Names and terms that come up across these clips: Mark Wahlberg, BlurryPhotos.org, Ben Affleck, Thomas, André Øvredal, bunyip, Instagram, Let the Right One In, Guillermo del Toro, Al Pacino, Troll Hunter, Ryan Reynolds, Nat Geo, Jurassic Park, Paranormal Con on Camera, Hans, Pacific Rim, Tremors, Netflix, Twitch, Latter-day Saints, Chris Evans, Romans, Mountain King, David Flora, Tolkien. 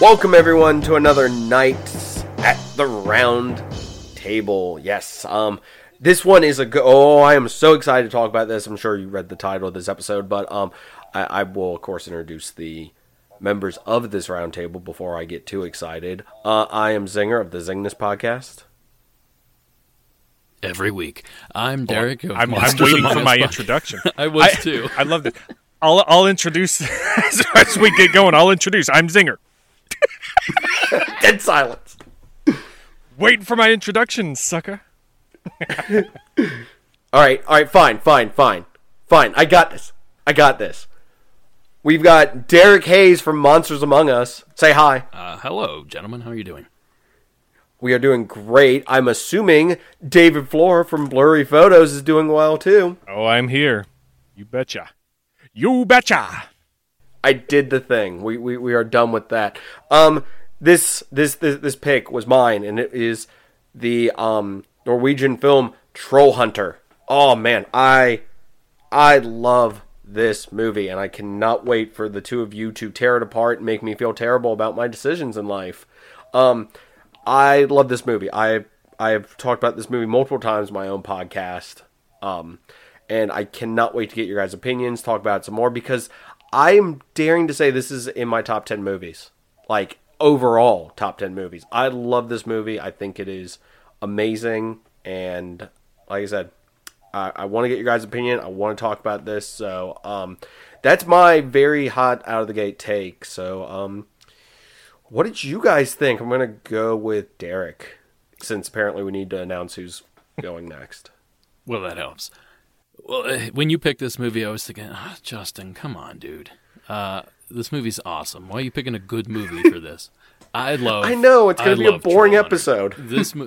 Welcome everyone to another night at the round table. Yes, this one is a go. Oh, I am so excited to talk about this. I'm sure you read the title of this episode, but I will of course introduce the members of this round table before I get too excited. I am Zinger of the Zingness Podcast. Every week, I'm Derek. I'm waiting for my introduction. I was too. I loved it. I'll introduce as we get going. I'm Zinger. Dead silence. Waiting for my introduction, sucker. All right, fine. I got this. We've got Derek Hayes from Monsters Among Us. Say hi. Hello, gentlemen. How are you doing? We are doing great. I'm assuming David Flora from Blurry Photos is doing well, too. Oh, I'm here. You betcha. I did the thing. We are done with that. This pick was mine, and it is the Norwegian film Troll Hunter. Oh, man. I love this movie, and I cannot wait for the two of you to tear it apart and make me feel terrible about my decisions in life. I love this movie. I've talked about this movie multiple times in my own podcast, and I cannot wait to get your guys' opinions, talk about it some more, because I'm daring to say this is in my top 10 movies, like overall top 10 movies. I love this movie. I think it is amazing, and like I said, I want to get your guys' opinion. I want to talk about this, so that's my very hot out of the gate take, so what did you guys think? I'm going to go with Derek, since apparently we need to announce who's going next. Well, that helps. Well, when you picked this movie, I was thinking, Justin, come on, dude. This movie's awesome. Why are you picking a good movie for this? I know, it's going to be a boring episode.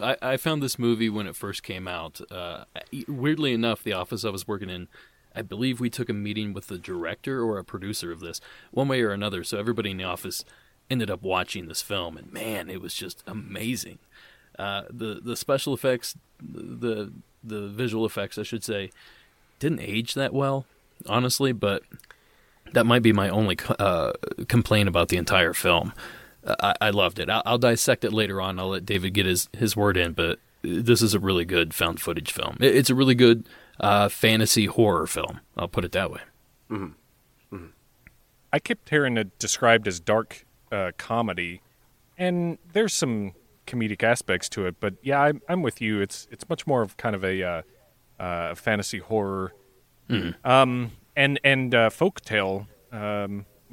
I found this movie when it first came out. Weirdly enough, the office I was working in, I believe we took a meeting with the director or a producer of this, one way or another, so everybody in the office ended up watching this film, and man, it was just amazing. The special effects, the visual effects, I should say, didn't age that well, honestly, but that might be my only complaint about the entire film. I loved it. I'll dissect it later on. I'll let David get his word in, but this is a really good found footage film. It's a really good fantasy horror film. I'll put it that way. Mm-hmm. Mm-hmm. I kept hearing it described as dark comedy, and there's some comedic aspects to it, but yeah, I'm with you. It's much more of kind of a fantasy horror and folktale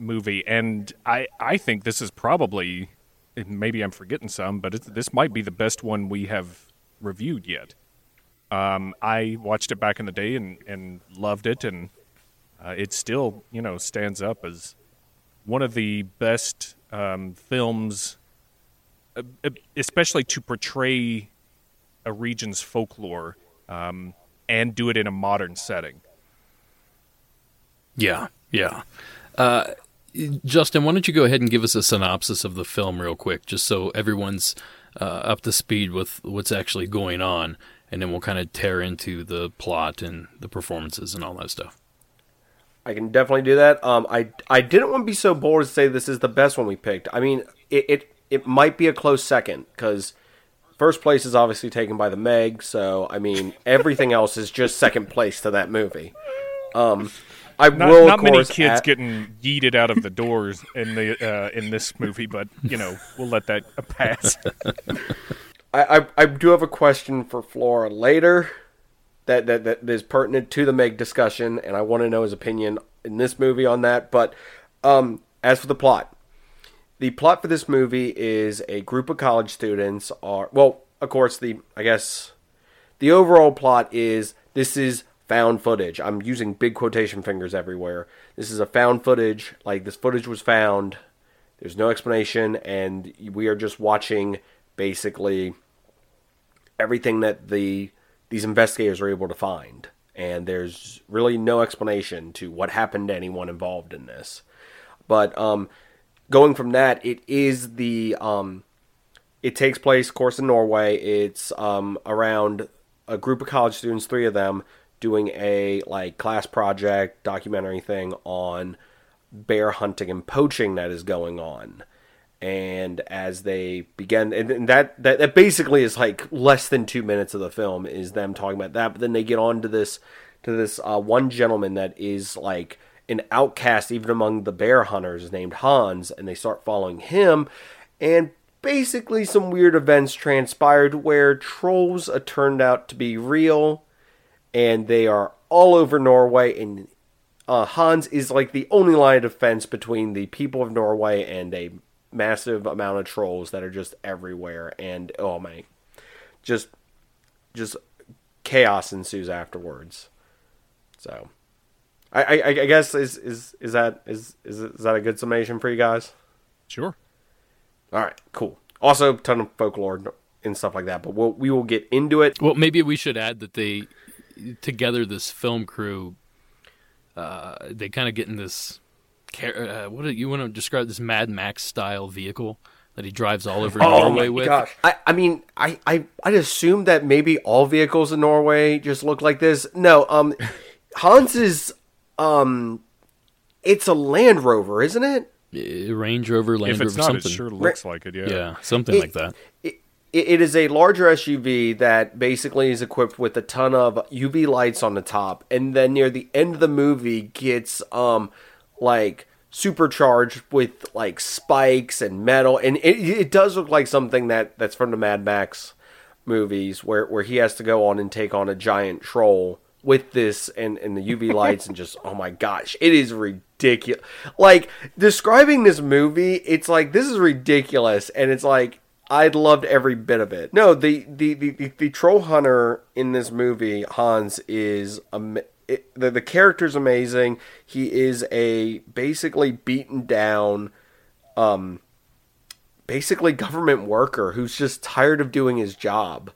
movie, and I think this is probably, maybe I'm forgetting some, but this might be the best one we have reviewed yet. I watched it back in the day and loved it, and it still, stands up as one of the best films, especially to portray a region's folklore and do it in a modern setting. Yeah. Justin, why don't you go ahead and give us a synopsis of the film real quick, just so everyone's up to speed with what's actually going on, and then we'll kind of tear into the plot and the performances and all that stuff. I can definitely do that. I didn't want to be so bold to say this is the best one we picked. I mean, it might be a close second, because first place is obviously taken by The Meg, so, I mean, everything else is just second place to that movie. Not many kids getting yeeted out of the doors in this movie, but, we'll let that pass. I do have a question for Flora later that is pertinent to the Meg discussion, and I want to know his opinion in this movie on that. But as for the plot for this movie is a group of college students are... Well, of course, the overall plot is this is found footage. I'm using big quotation fingers everywhere. This is a found footage. Like, this footage was found. There's no explanation, and we are just watching, basically, everything that these investigators are able to find, and there's really no explanation to what happened to anyone involved in this. But going from that, it is it takes place, of course, in Norway. It's around a group of college students, three of them, doing a class project documentary thing on bear hunting and poaching that is going on. And as they begin, and that basically is like less than 2 minutes of the film is them talking about that. But then they get on to this one gentleman that is like an outcast even among the bear hunters named Hans, and they start following him. And basically some weird events transpired where trolls turned out to be real, and they are all over Norway, and Hans is like the only line of defense between the people of Norway and a massive amount of trolls that are just everywhere. And oh man, just chaos ensues afterwards. So I guess is that a good summation for you guys? Sure. All right, cool. Also, ton of folklore and stuff like that, but we will get into it. Well, maybe we should add that they together, this film crew, they kind of get in this. What do you want to describe this Mad Max style vehicle that he drives all over Norway with? Gosh. I mean, I'd assume that maybe all vehicles in Norway just look like this. No, Hans's, it's a Land Rover, isn't it? Range Rover, Land Rover, something. If it's not, something. It sure looks like it, yeah. Yeah, something like that. It is a larger SUV that basically is equipped with a ton of UV lights on the top, and then near the end of the movie gets, like supercharged with like spikes and metal, and it does look like something that's from the Mad Max movies, where he has to go on and take on a giant troll with this and the UV lights and just, oh my gosh, it is ridiculous. Like, describing this movie, it's like, this is ridiculous, and it's like, I loved every bit of it. No, the troll hunter in this movie, Hans, is amazing. The character's amazing. He is a basically beaten down, basically government worker who's just tired of doing his job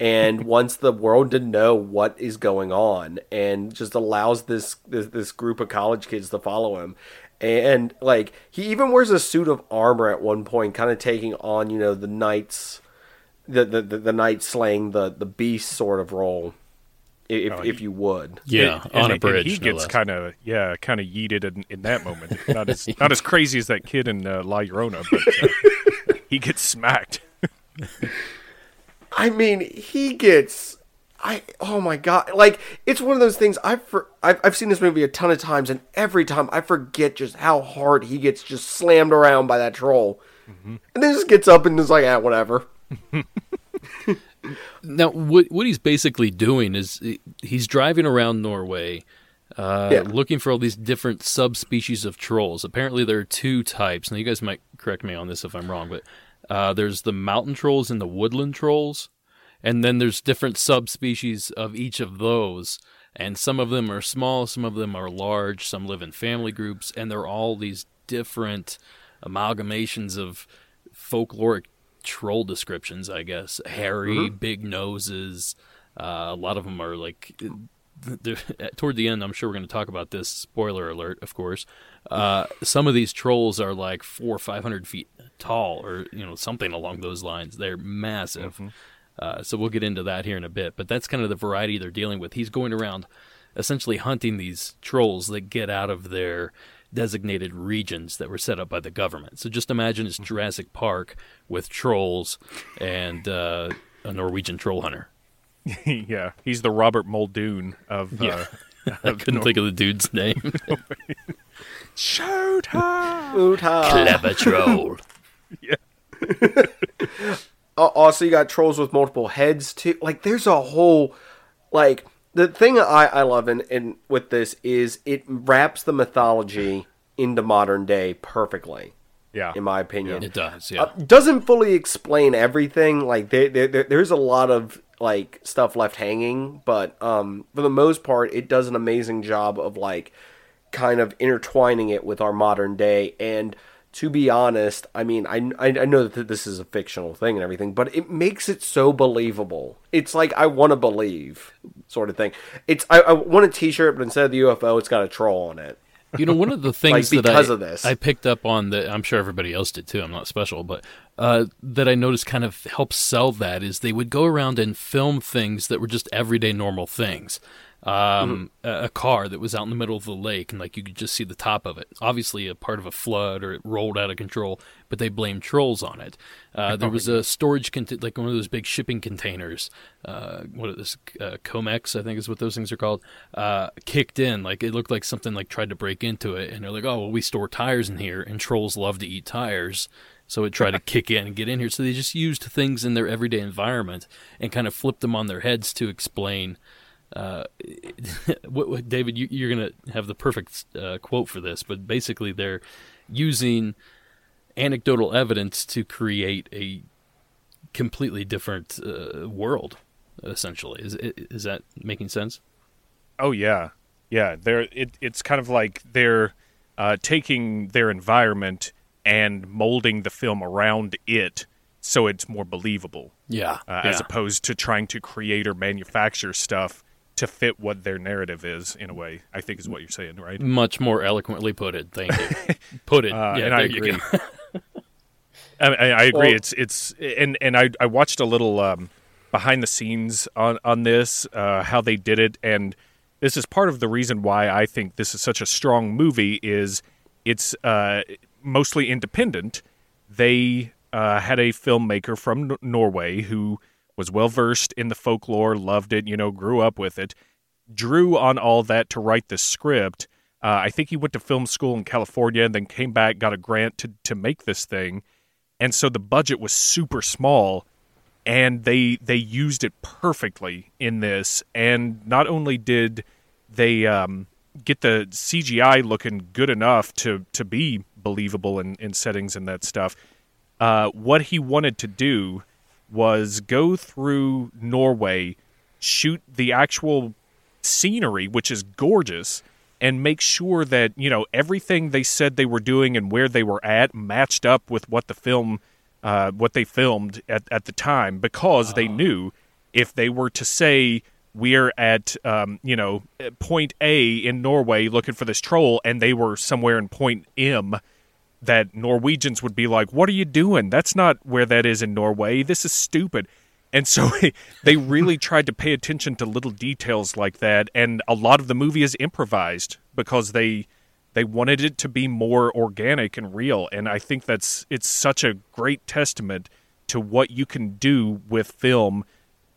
and wants the world to know what is going on, and just allows this group of college kids to follow him. And like, he even wears a suit of armor at one point, kind of taking on, you know, the knights, the knight slaying the beast sort of role. If you would, yeah, on a bridge, he gets kind of yeeted in that moment. Not as crazy as that kid in La Llorona, but he gets smacked. I mean, oh my god! Like, it's one of those things. I've seen this movie a ton of times, and every time I forget just how hard he gets just slammed around by that troll, and then just gets up and is like, whatever. Now, what he's basically doing is he's driving around Norway looking for all these different subspecies of trolls. Apparently, there are two types. Now, you guys might correct me on this if I'm wrong, but there's the mountain trolls and the woodland trolls, and then there's different subspecies of each of those, and some of them are small, some of them are large, some live in family groups, and they're all these different amalgamations of folkloric troll descriptions, I guess. Hairy, big noses. A lot of them are like, toward the end, I'm sure we're going to talk about this, spoiler alert, of course. Some of these trolls are like 400 or 500 feet tall, or, you know, something along those lines. They're massive. So we'll get into that here in a bit, but that's kind of the variety they're dealing with. He's going around essentially hunting these trolls that get out of their designated regions that were set up by the government. So just imagine it's Jurassic Park with trolls and a Norwegian troll hunter. Yeah, he's the Robert Muldoon of... I couldn't think of the dude's name. Shoot her! Shoot her! Clever troll. Yeah. Also, you got trolls with multiple heads, too. Like, there's a whole, like... The thing I love in with this is it wraps the mythology into modern day perfectly. Yeah, in my opinion, it does. Yeah, doesn't fully explain everything. Like there's a lot of like stuff left hanging, but for the most part, it does an amazing job of like kind of intertwining it with our modern day. And to be honest, I mean, I know that this is a fictional thing and everything, but it makes it so believable. It's like, I want to believe sort of thing. It's I want a T-shirt, but instead of the UFO, it's got a troll on it. You know, one of the things like, that I picked up on that, I'm sure everybody else did too, I'm not special, but that I noticed kind of helps sell that is they would go around and film things that were just everyday normal things. A car that was out in the middle of the lake, and like you could just see the top of it. Obviously a part of a flood, or it rolled out of control, but they blamed trolls on it. There was a storage, like one of those big shipping containers, Comex, I think is what those things are called, kicked in. Like it looked like something like tried to break into it, and they're like, oh, well, we store tires in here, and trolls love to eat tires. So it tried to kick in and get in here. So they just used things in their everyday environment and kind of flipped them on their heads to explain... David, you're going to have the perfect quote for this, but basically they're using anecdotal evidence to create a completely different world, essentially. Is that making sense? Oh, yeah. Yeah, it's kind of like they're taking their environment and molding the film around it so it's more believable. Yeah. As opposed to trying to create or manufacture stuff to fit what their narrative is, in a way, I think is what you're saying, right? Much more eloquently put it. Thank you. Yeah, and I agree. I agree. Well, I watched a little behind the scenes on this, how they did it, and this is part of the reason why I think this is such a strong movie. Is it's mostly independent. They had a filmmaker from Norway who was well-versed in the folklore, loved it, grew up with it, drew on all that to write this script. I think he went to film school in California and then came back, got a grant to make this thing. And so the budget was super small, and they used it perfectly in this. And not only did they get the CGI looking good enough to be believable in settings and that stuff, what he wanted to do was go through Norway, shoot the actual scenery, which is gorgeous, and make sure that, everything they said they were doing and where they were at matched up with what the film, what they filmed at the time, because they knew if they were to say, we're at, point A in Norway looking for this troll, and they were somewhere in point M, that Norwegians would be like, what are you doing? That's not where that is in Norway. This is stupid. And so they really tried to pay attention to little details like that. And a lot of the movie is improvised because they wanted it to be more organic and real. And I think it's such a great testament to what you can do with film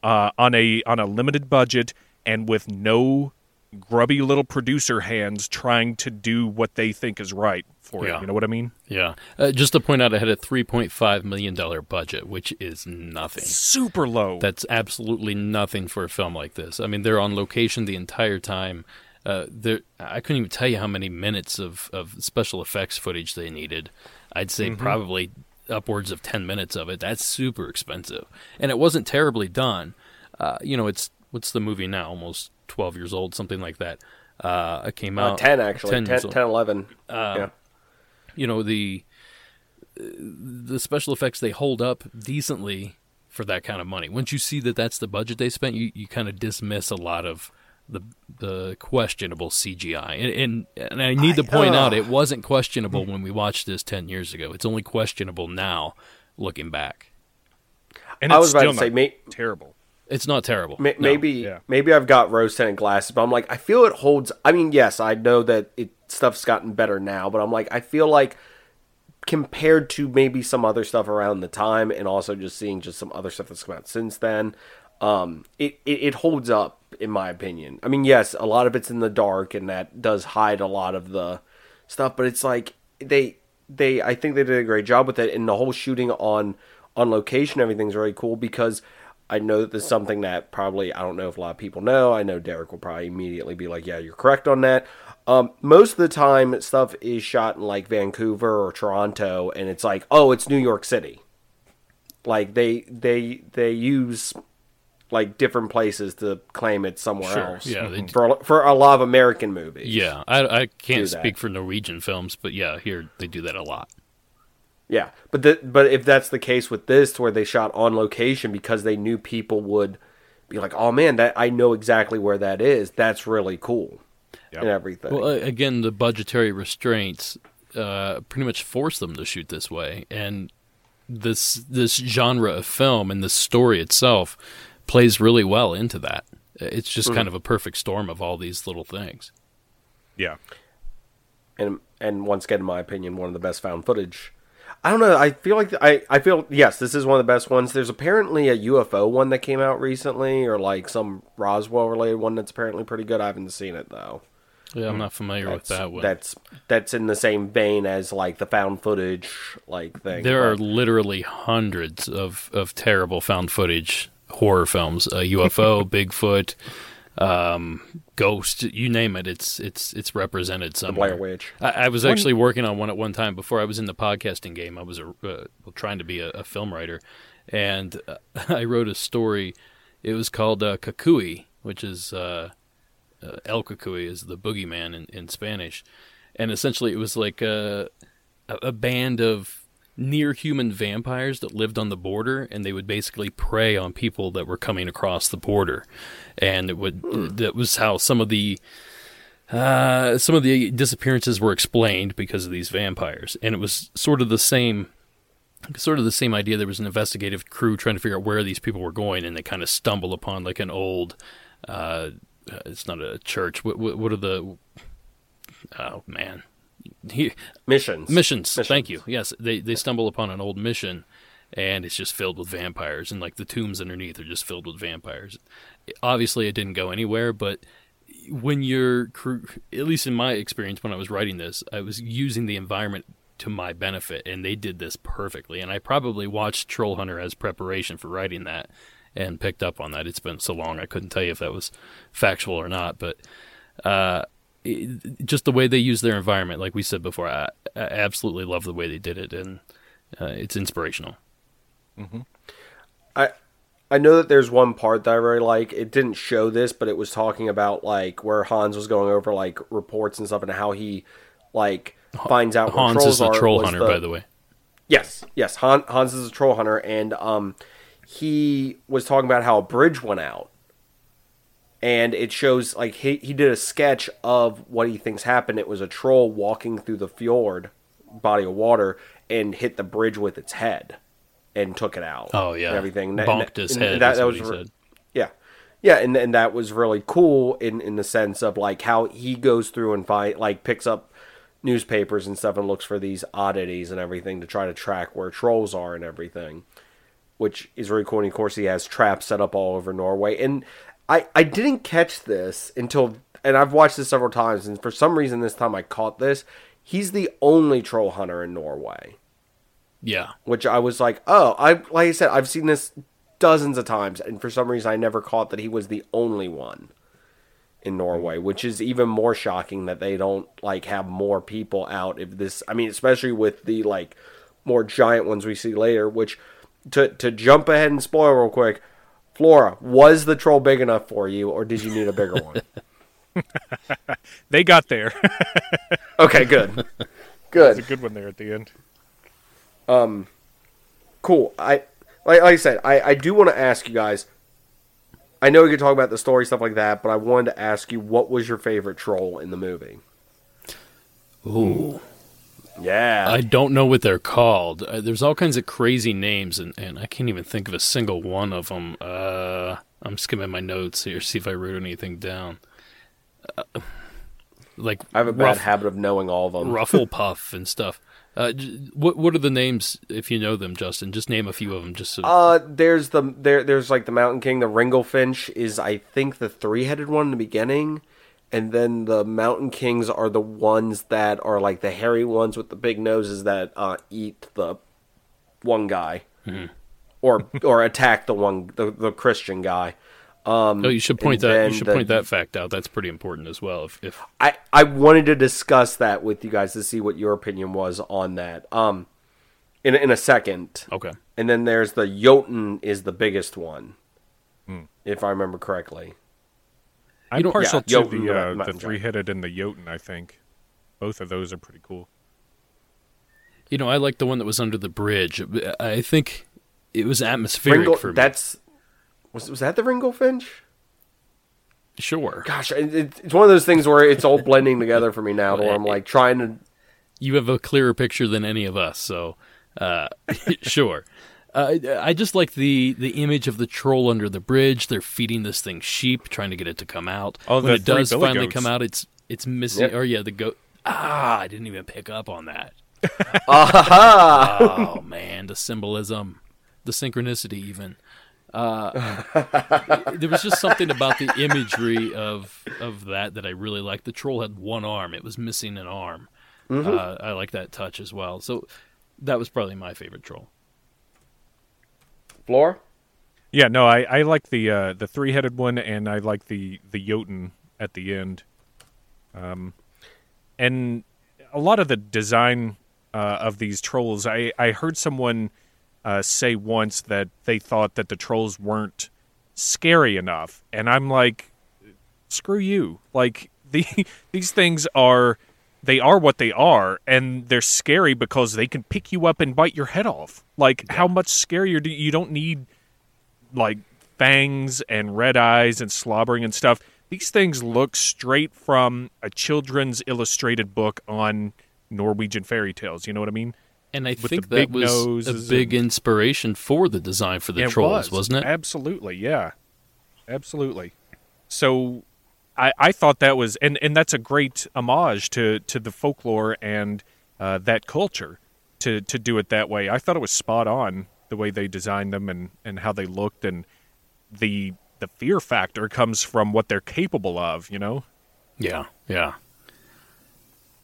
on a limited budget and with no grubby little producer hands trying to do what they think is right for it. You know what I mean? Yeah. Just to point out, I had a $3.5 million budget, which is nothing. Super low. That's absolutely nothing for a film like this. I mean, they're on location the entire time. I couldn't even tell you how many minutes of special effects footage they needed. I'd say probably upwards of 10 minutes of it. That's super expensive. And it wasn't terribly done. It's, what's the movie now? Almost 12 years old, something like that. It came out 10 actually, 10 11. The special effects, they hold up decently for that kind of money. Once you see that that's the budget they spent, you kind of dismiss a lot of the questionable CGI. And I need to point out, it wasn't questionable when we watched this 10 years ago. It's only questionable now, looking back. And I was about to say, terrible. It's not terrible. Maybe I've got rose-tinted glasses, but I'm like, I feel it holds. I mean, yes, I know that stuff's gotten better now, but I'm like, I feel like compared to maybe some other stuff around the time, and also just seeing just some other stuff that's come out since then, it holds up, in my opinion. I mean, yes, a lot of it's in the dark, and that does hide a lot of the stuff, but it's like I think they did a great job with it, and the whole shooting on location, everything's really cool, because I know that this is something that probably, I don't know if a lot of people know. I know Derek will probably immediately be like, yeah, you're correct on that. Most of the time, stuff is shot in, like, Vancouver or Toronto, and it's like, oh, it's New York City. Like, they use, like, different places to claim it's somewhere else. Yeah, for a lot of American movies. Yeah, I can't speak for Norwegian films, but, yeah, here they do that a lot. Yeah, but if that's the case with this, to where they shot on location because they knew people would be like, oh man, that I know exactly where that is. That's really cool, and everything. Well, again, the budgetary restraints pretty much forced them to shoot this way, and this genre of film and the story itself plays really well into that. It's just kind of a perfect storm of all these little things. Yeah. And once again, in my opinion, one of the best found footage. I don't know. I feel like I feel this is one of the best ones. There's apparently a UFO one that came out recently, or like some Roswell related one that's apparently pretty good. I haven't seen it though. Yeah, I'm not familiar with that one. That's in the same vein as like the found footage like thing. There are literally hundreds of terrible found footage horror films. UFO, Bigfoot, ghost, you name it, it's represented somewhere. The Blair Witch. I was actually working on one at one time before I was in the podcasting game. I was trying to be a film writer, and I wrote a story. It was called Kukui, which is El Kukui is the boogeyman in Spanish, and essentially it was like a band of near-human vampires that lived on the border, and they would basically prey on people that were coming across the border, and that was how some of the disappearances were explained because of these vampires, and it was sort of the same idea. There was an investigative crew trying to figure out where these people were going, and they kind of stumble upon like an old. It's not a church. What are the? Oh man. Missions. Thank you. Yes, they stumble upon an old mission, and it's just filled with vampires, and like the tombs underneath are just filled with vampires. Obviously, it didn't go anywhere, but when you're, at least in my experience when I was writing this, I was using the environment to my benefit, and they did this perfectly. And I probably watched Troll Hunter as preparation for writing that, and picked up on that. It's been so long, I couldn't tell you if that was factual or not, but. Just the way they use their environment, like we said before, I absolutely love the way they did it, and it's inspirational. Mm-hmm. I know that there's one part that I really like. It didn't show this, but it was talking about like where Hans was going over like reports and stuff, and how he like finds out where Hans is a troll hunter, by the way. Yes, Hans is a troll hunter, and he was talking about how a bridge went out. And it shows, like, he did a sketch of what he thinks happened. It was a troll walking through the fjord, body of water, and hit the bridge with its head and took it out. Oh, yeah. And everything. Bonked his head, that was what he said. Yeah. Yeah, and that was really cool in the sense of, like, how he goes through and picks up newspapers and stuff and looks for these oddities and everything to try to track where trolls are and everything, which is really cool. And, of course, he has traps set up all over Norway. And I didn't catch this until, and I've watched this several times, and for some reason this time I caught this. He's the only troll hunter in Norway. Yeah. Which I was like, like I said, I've seen this dozens of times, and for some reason I never caught that he was the only one in Norway, which is even more shocking that they don't, like, have more people out. Especially with the, like, more giant ones we see later, which, to jump ahead and spoil real quick, Flora, was the troll big enough for you, or did you need a bigger one? They got there. Okay, good. That's a good one there at the end. Cool. I said, I do want to ask you guys, I know we could talk about the story, stuff like that, but I wanted to ask you, what was your favorite troll in the movie? Ooh. Yeah. I don't know what they're called. There's all kinds of crazy names, and I can't even think of a single one of them. I'm skimming my notes here, see if I wrote anything down. Like I have a bad habit of knowing all of them. Rufflepuff and stuff. What are the names, if you know them, Justin? Just name a few of them. Just so. There's like the Mountain King. The Ringlefinch is, I think, the three-headed one in the beginning. And then the Mountain Kings are the ones that are like the hairy ones with the big noses that eat the one guy, or attack the Christian guy. You should point that. You should point that fact out. That's pretty important as well. If I wanted to discuss that with you guys to see what your opinion was on that. In a second. Okay. And then there's the Jotun is the biggest one, if I remember correctly. I'm partial to the three-headed and the Jotun, I think. Both of those are pretty cool. You know, I like the one that was under the bridge. I think it was atmospheric for me. Was that the Ringlefinch? Sure. Gosh, it's one of those things where it's all blending together for me now, where I'm like trying to... You have a clearer picture than any of us, so... Sure. I just like the image of the troll under the bridge. They're feeding this thing sheep, trying to get it to come out. Oh, when it does finally come out, it's missing. Yep. Or yeah, the goat. Ah, I didn't even pick up on that. Oh man, the symbolism, the synchronicity, even. There was just something about the imagery of that I really liked. The troll had one arm; it was missing an arm. Mm-hmm. I like that touch as well. So that was probably my favorite troll. Floor? Yeah, no, I like the three-headed one, and I like the Jotun at the end. And a lot of the design of these trolls, I heard someone say once that they thought that the trolls weren't scary enough, and I'm like, screw you. Like, these things are... They are what they are, and they're scary because they can pick you up and bite your head off. Like, yeah. How much scarier do you don't need, like, fangs and red eyes and slobbering and stuff. These things look straight from a children's illustrated book on Norwegian fairy tales. You know what I mean? And I think that was a big inspiration for the design for the trolls, wasn't it? Absolutely, yeah. Absolutely. So... I thought that was, and that's a great homage to the folklore and that culture to do it that way. I thought it was spot on, the way they designed them and how they looked, and the fear factor comes from what they're capable of, you know? Yeah, yeah.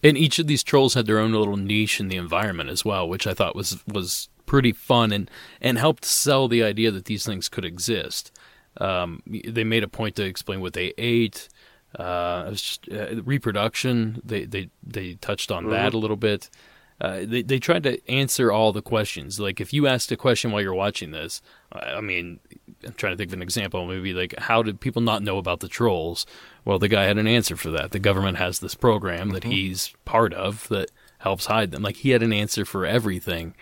And each of these trolls had their own little niche in the environment as well, which I thought was pretty fun and helped sell the idea that these things could exist. They made a point to explain what they ate. It was just, reproduction. They touched on that a little bit. They tried to answer all the questions. Like, if you asked a question while you're watching this, I mean, I'm trying to think of an example. Maybe like, how did people not know about the trolls? Well, the guy had an answer for that. The government has this program that he's part of that helps hide them. Like, he had an answer for everything.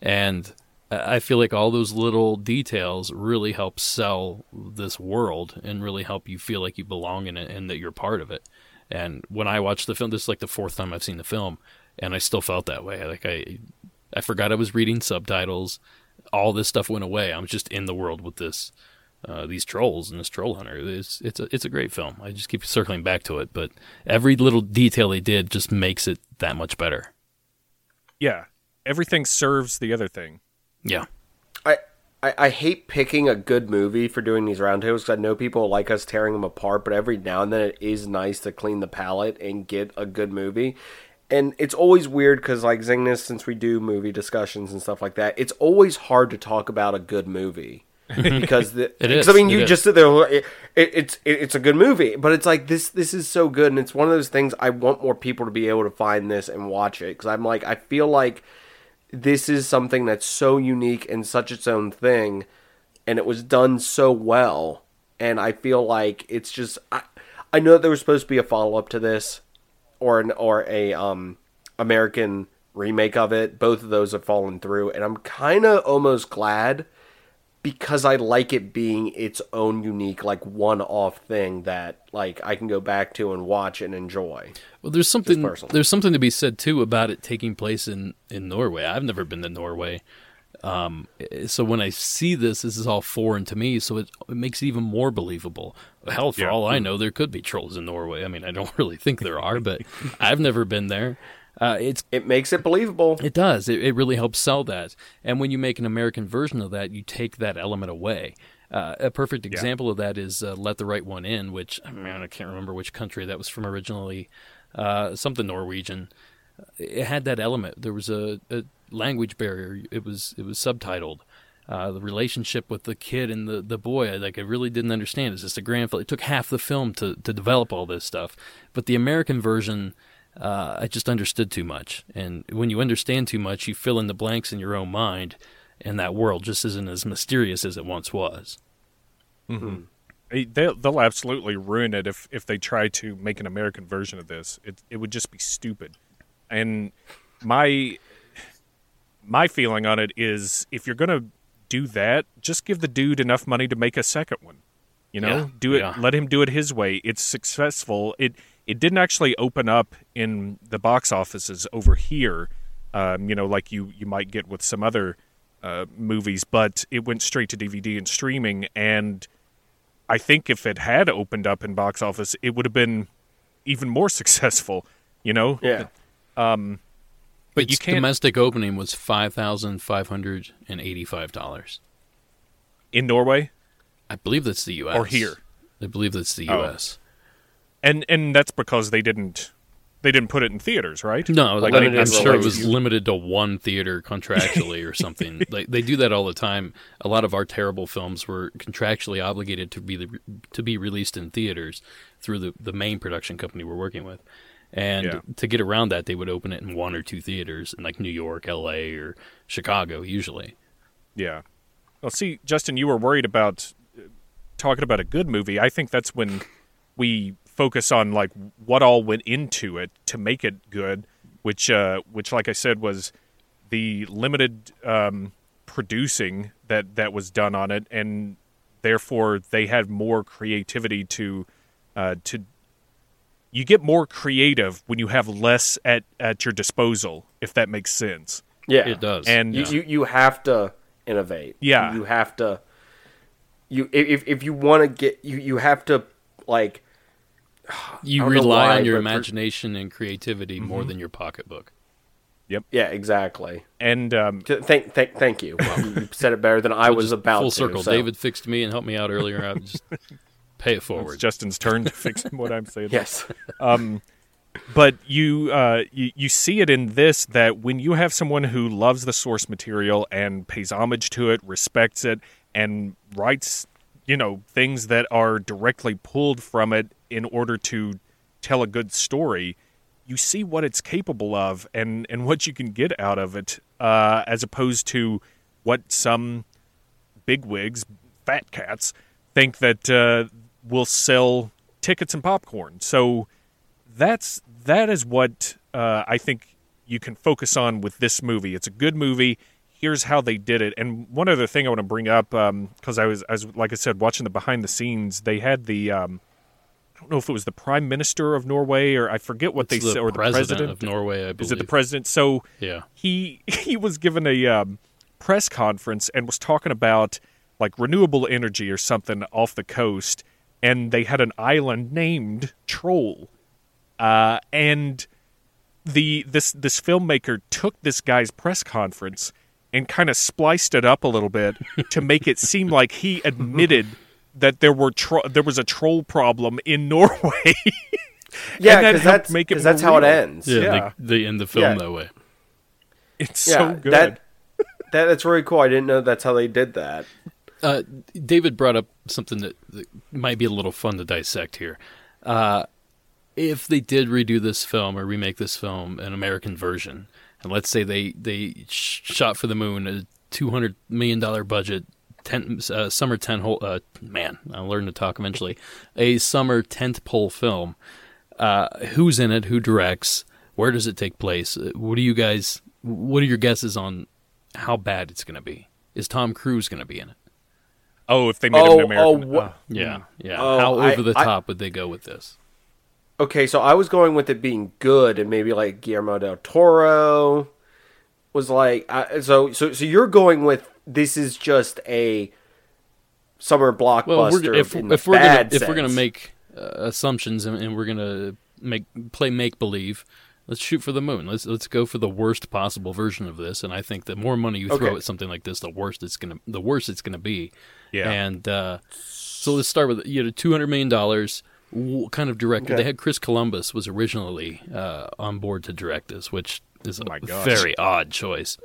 And I feel like all those little details really help sell this world and really help you feel like you belong in it and that you're part of it. And when I watched the film, this is like the fourth time I've seen the film, and I still felt that way. Like I forgot I was reading subtitles. All this stuff went away. I'm just in the world with this, these trolls and this troll hunter. It's a great film. I just keep circling back to it, but every little detail they did just makes it that much better. Yeah. Everything serves the other thing. Yeah. I hate picking a good movie for doing these roundtables because I know people like us tearing them apart, but every now and then it is nice to clean the palette and get a good movie. And it's always weird because, like, Zingness, since we do movie discussions and stuff like that, it's always hard to talk about a good movie. Because I mean, you just sit there. It's a good movie, but it's like this is so good, and it's one of those things I want more people to be able to find this and watch it because I'm like, I feel like this is something that's so unique and such its own thing, and it was done so well, and I feel like it's just... I know there was supposed to be a follow-up to this, or a American remake of it. Both of those have fallen through, and I'm kind of almost glad, because I like it being its own unique, like, one-off thing that, like, I can go back to and watch and enjoy. Well, there's something to be said too about it taking place in Norway. I've never been to Norway, so when I see this is all foreign to me. So it makes it even more believable. Hell, for all I know, there could be trolls in Norway. I mean, I don't really think there are, but I've never been there. It makes it believable. It does. It really helps sell that. And when you make an American version of that, you take that element away. A perfect example of that is Let the Right One In, which, I mean, I can't remember which country that was from originally. Something Norwegian. It had that element. There was a language barrier. It was subtitled. The relationship with the kid and the boy, like, I really didn't understand. It's just a grandfather. It took half the film to develop all this stuff. But the American version... I just understood too much. And when you understand too much, you fill in the blanks in your own mind, and that world just isn't as mysterious as it once was. Mm-hmm. They'll absolutely ruin it if they try to make an American version of this. It would just be stupid. And my feeling on it is, if you're going to do that, just give the dude enough money to make a second one. You know, do it. Yeah. Let him do it his way. It's successful. It didn't actually open up in the box offices over here like you might get with some other movies, but it went straight to DVD and streaming. And I think if it had opened up in box office, it would have been even more successful, you know? Yeah. But its domestic opening was $5,585. In Norway? I believe that's the U.S. Or here? I believe that's the U.S. And that's because they didn't put it in theaters, right? No, like, I'm sure it was limited to one theater contractually or something. They do that all the time. A lot of our terrible films were contractually obligated to be released in theaters through the main production company we're working with. And to get around that, they would open it in one or two theaters in like New York, L.A., or Chicago usually. Yeah. Well, see, Justin, you were worried about talking about a good movie. I think that's when we focus on like what all went into it to make it good, which like I said was the limited producing that was done on it, and therefore they had more creativity to you get more creative when you have less at your disposal, if that makes sense. Yeah, it does. And you have to innovate. Yeah, you have to if you want to get you have to like. You rely on your imagination and creativity more than your pocketbook. Yep. Yeah, exactly. And thank you. Well, you said it better than I was about to. Full circle. So. David fixed me and helped me out earlier. I'll just pay it forward. It's Justin's turn to fix what I'm saying. Yes. But you see it in this, that when you have someone who loves the source material and pays homage to it, respects it, and writes, things that are directly pulled from it in order to tell a good story, you see what it's capable of and what you can get out of it, as opposed to what some bigwigs, fat cats, think that will sell tickets and popcorn. So that is what I think you can focus on with this movie. It's a good movie. Here's how they did it. And one other thing I want to bring up, because I was, like I said, watching the behind the scenes, they had the, I don't know if it was the Prime Minister of Norway, or I forget what they said, or the President of Norway, I believe. Is it the President? So yeah. He was given a press conference and was talking about like renewable energy or something off the coast, and they had an island named Troll. And this filmmaker took this guy's press conference and kind of spliced it up a little bit to make it seem like he admitted that there was a troll problem in Norway. Yeah, because that's how it ends. Yeah, yeah. They end the film that way. It's so good. That's really cool. I didn't know that's how they did that. David brought up something that might be a little fun to dissect here. If they did redo this film or remake this film, an American version, and let's say they shot for the moon, a $200 million budget, a summer tentpole film. Who's in it? Who directs? Where does it take place? What are your guesses on how bad it's going to be? Is Tom Cruise going to be in it? Oh, if they made him an American. Yeah. How over the top would they go with this? Okay, so I was going with it being good, and maybe like Guillermo del Toro was like. So you're going with this is just a summer blockbuster. Well, if we're gonna make assumptions and we're gonna play make believe, let's shoot for the moon. Let's go for the worst possible version of this. And I think the more money you throw at something like this, the worse it's gonna be. Yeah. And so let's start with $200 million. Kind of director. Okay. They had Chris Columbus was originally on board to direct this, which is a very odd choice.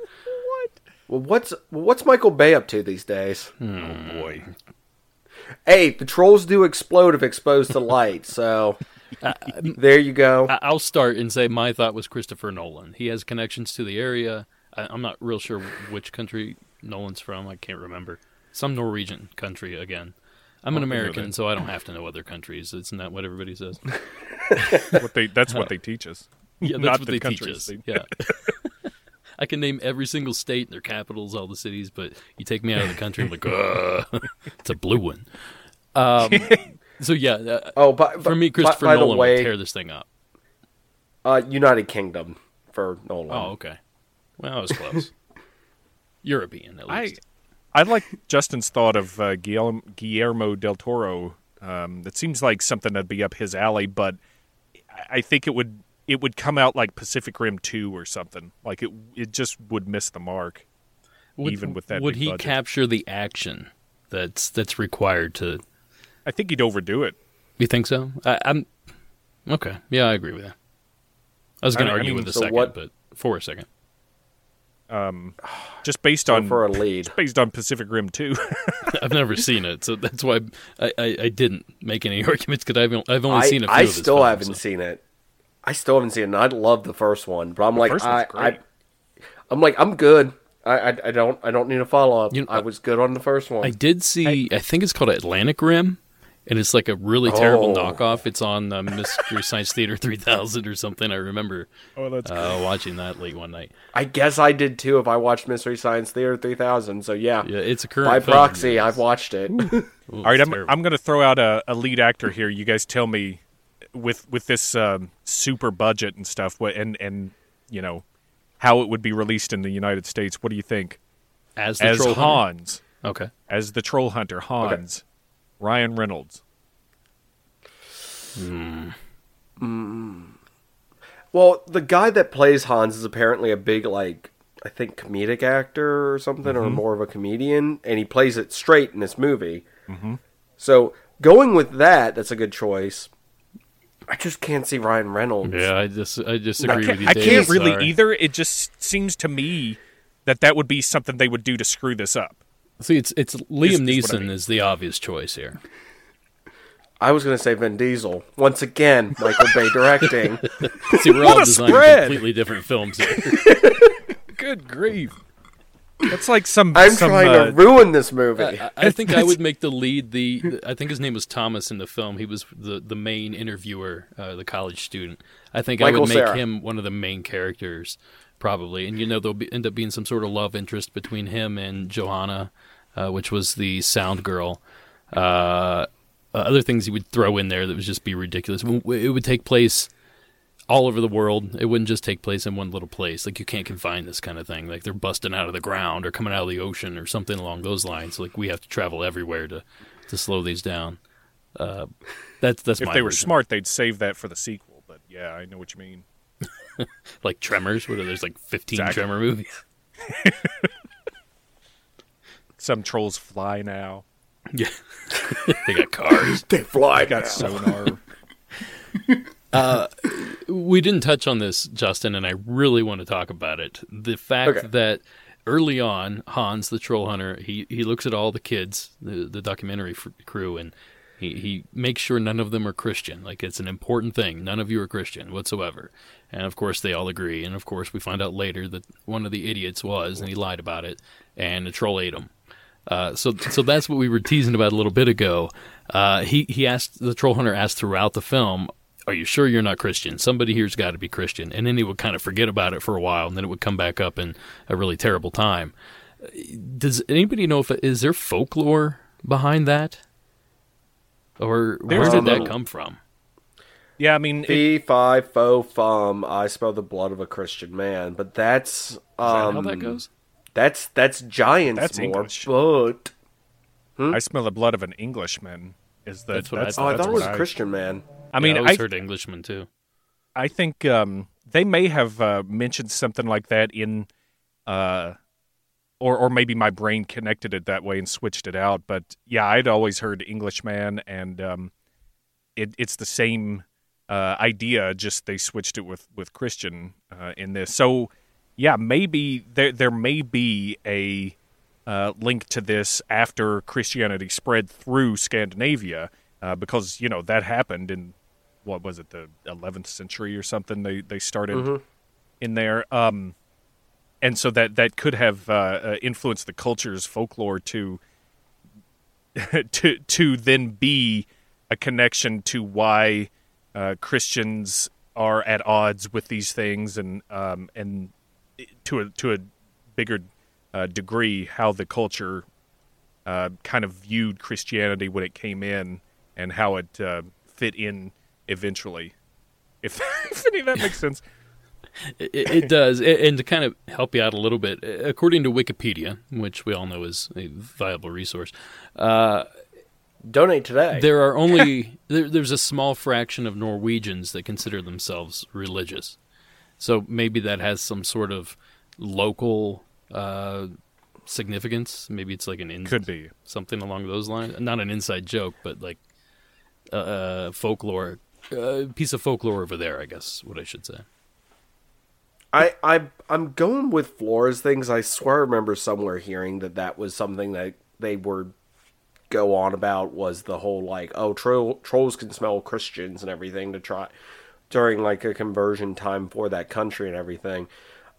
What? Well, what's Michael Bay up to these days? Oh boy! Hey, the trolls do explode if exposed to light. So there you go. I'll start and say my thought was Christopher Nolan. He has connections to the area. I'm not real sure which country Nolan's from. I can't remember. Some Norwegian country again. I'm an American, so I don't have to know other countries. Isn't that what everybody says? That's what they teach us. Yeah, that's not what they teach us. Yeah. I can name every single state and their capitals, all the cities, but you take me out of the country, I'm like, it's a blue one. So, yeah. For me, Christopher Nolan would tear this thing up. United Kingdom for Nolan. Oh, okay. Well, it was close. European, at least. I like Justin's thought of Guillermo del Toro. It seems like something that'd be up his alley, but I think it would come out like Pacific Rim 2 or something. Like it just would miss the mark, even with that. Would he budget. Capture the action that's required to? I think he'd overdo it. You think so? I'm okay. Yeah, I agree with that. I was going to argue with the second, but for a second. Just based on for a lead, just based on Pacific Rim 2. I've never seen it, so that's why I didn't make any arguments because I've only seen a few. I of still haven't so. Seen it. I still haven't seen it. And I love the first one, but I'm good. I don't need a follow up. You know, I was good on the first one. I did see. I think it's called Atlantic Rim, and it's like a really terrible knockoff. It's on Mystery Science Theater 3000 or something. I remember watching that late one night. I guess I did too if I watched Mystery Science Theater 3000, so yeah it's a current by film, proxy, yes. I've watched it. All right, I'm going to throw out a lead actor here. You guys tell me with this super budget and stuff, and you know how it would be released in the United States. What do you think? As Troll Hans. Hunter? Okay. As the Troll Hunter, Hans. Okay. Ryan Reynolds. Well, the guy that plays Hans is apparently a big, I think comedic actor or something, or more of a comedian, and he plays it straight in this movie. Mm-hmm. So going with that's a good choice. I just can't see Ryan Reynolds. Yeah, I disagree with you, Dave. I can't really either. It just seems to me that would be something they would do to screw this up. See, it's Liam Neeson is the obvious choice here. I was going to say Vin Diesel. Once again, Michael Bay directing. See, we're all designing completely different films here. Good grief. That's like I'm trying to ruin this movie. I think I would make the lead I think his name was Thomas in the film. He was the main interviewer, the college student. I think Michael I would make Sarah. Him one of the main characters, probably. And, there'll end up being some sort of love interest between him and Johanna, which was the sound girl. Other things he would throw in there that would just be ridiculous. It would take place all over the world. It wouldn't just take place in one little place. Like, you can't confine this kind of thing. Like, they're busting out of the ground or coming out of the ocean or something along those lines. Like, we have to travel everywhere to slow these down. That's my If they were reason. Smart, they'd save that for the sequel. But, yeah, I know what you mean. Like Tremors? What are there's 15 exactly. Tremor movies? Some trolls fly now. Yeah. They got cars. They fly. They got sonar. We didn't touch on this, Justin, and I really want to talk about it. The fact that early on, Hans, the troll hunter, he looks at all the kids, the documentary crew, and he makes sure none of them are Christian. Like, it's an important thing. None of you are Christian whatsoever. And, of course, they all agree. And, of course, we find out later that one of the idiots was, and he lied about it, and the troll ate him. So that's what we were teasing about a little bit ago. The troll hunter asked throughout the film, are you sure you're not Christian? Somebody here's got to be Christian. And then he would kind of forget about it for a while, and then it would come back up in a really terrible time. Does anybody know is there folklore behind that? Or where did that come from? Yeah, I mean... Fee, fi, fo, fum, I smell the blood of a Christian man. But that's... is that how that goes? That's giants that's more, English. But... Hmm? I smell the blood of an Englishman. I thought it was a Christian man. I mean, I heard Englishman, too. I think they may have mentioned something like that in... Or maybe my brain connected it that way and switched it out. But, yeah, I'd always heard Englishman, and it's the same idea, just they switched it with Christian in this. So, yeah, maybe there may be a link to this after Christianity spread through Scandinavia because, that happened in, what was it, the 11th century or something they started in there. And so that could have influenced the culture's folklore to then be a connection to why Christians are at odds with these things, and to a bigger degree how the culture kind of viewed Christianity when it came in and how it fit in eventually. If any of that makes sense. It does. And to kind of help you out a little bit, according to Wikipedia, which we all know is a viable resource, donate today. There are only there's a small fraction of Norwegians that consider themselves religious. So maybe that has some sort of local significance. Maybe it's like could be something along those lines. Not an inside joke, but like folklore, piece of folklore over there, I guess is what I should say. I'm going with Flora's things. I swear I remember somewhere hearing that was something that they were go on about, was the whole like, oh, trolls can smell Christians and everything, to try during like a conversion time for that country and everything.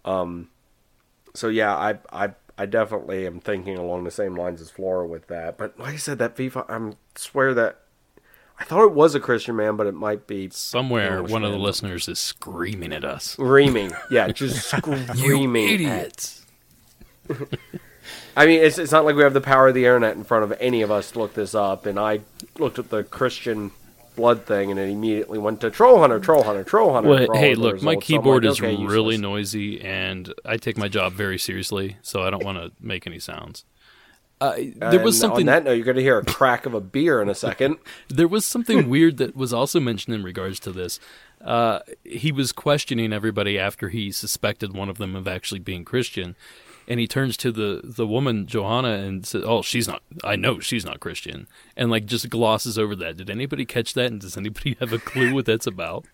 So yeah, I definitely am thinking along the same lines as Flora with that. But like I said, that FIFA, I swear that I thought it was a Christian man, but it might be somewhere English one man. Of the listeners is screaming at us. Screaming, yeah, just screaming, you idiots. I mean, it's not like we have the power of the internet in front of any of us to look this up. And I looked at the Christian blood thing, and it immediately went to Troll Hunter. Well, hey, look, my keyboard is really noisy, and I take my job very seriously, so I don't want to make any sounds. There was something. On that note, you're going to hear a crack of a beer in a second. There was something weird that was also mentioned in regards to this. He was questioning everybody after he suspected one of them of actually being Christian. And he turns to the woman, Johanna, and says, oh, she's not, I know she's not Christian. And like just glosses over that. Did anybody catch that? And does anybody have a clue what that's about?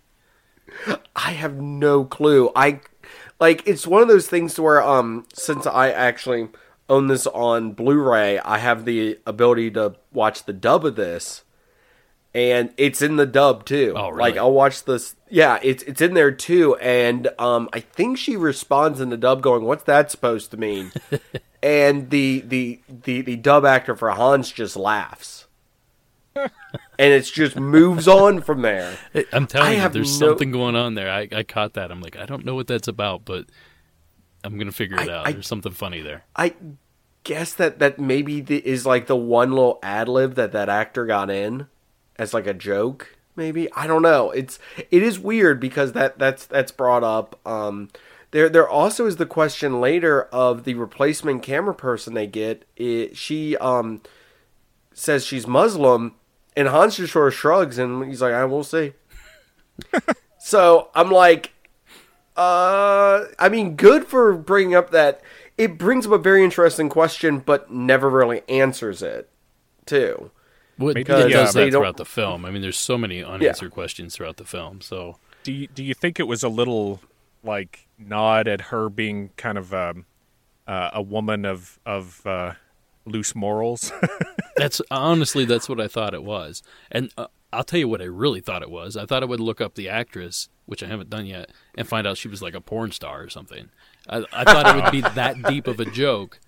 I have no clue. It's one of those things to where, since I actually own this on Blu-ray, I have the ability to watch the dub of this. And it's in the dub too. Oh, really? Like I'll watch this. Yeah, it's in there too. And I think she responds in the dub, going, "What's that supposed to mean?" And the dub actor for Hans just laughs, and it just moves on from there. I'm telling you, there's something going on there. I caught that. I'm like, I don't know what that's about, but I'm gonna figure it out. There's something funny there. I guess that maybe is like the one little ad lib that actor got in. As like a joke, maybe? I don't know. It is weird because that's brought up. There also is the question later of the replacement camera person they get. She says she's Muslim, and Hans just sort of shrugs, and he's like, "I will see." So I'm like, I mean, good for bringing up that. It brings up a very interesting question, but never really answers it, too. Maybe it does that throughout the film. I mean, there's so many unanswered questions throughout the film. So, do you think it was a little like nod at her being kind of a woman of loose morals? That's what I thought it was. And I'll tell you what I really thought it was. I thought I would look up the actress, which I haven't done yet, and find out she was like a porn star or something. I thought it would be that deep of a joke.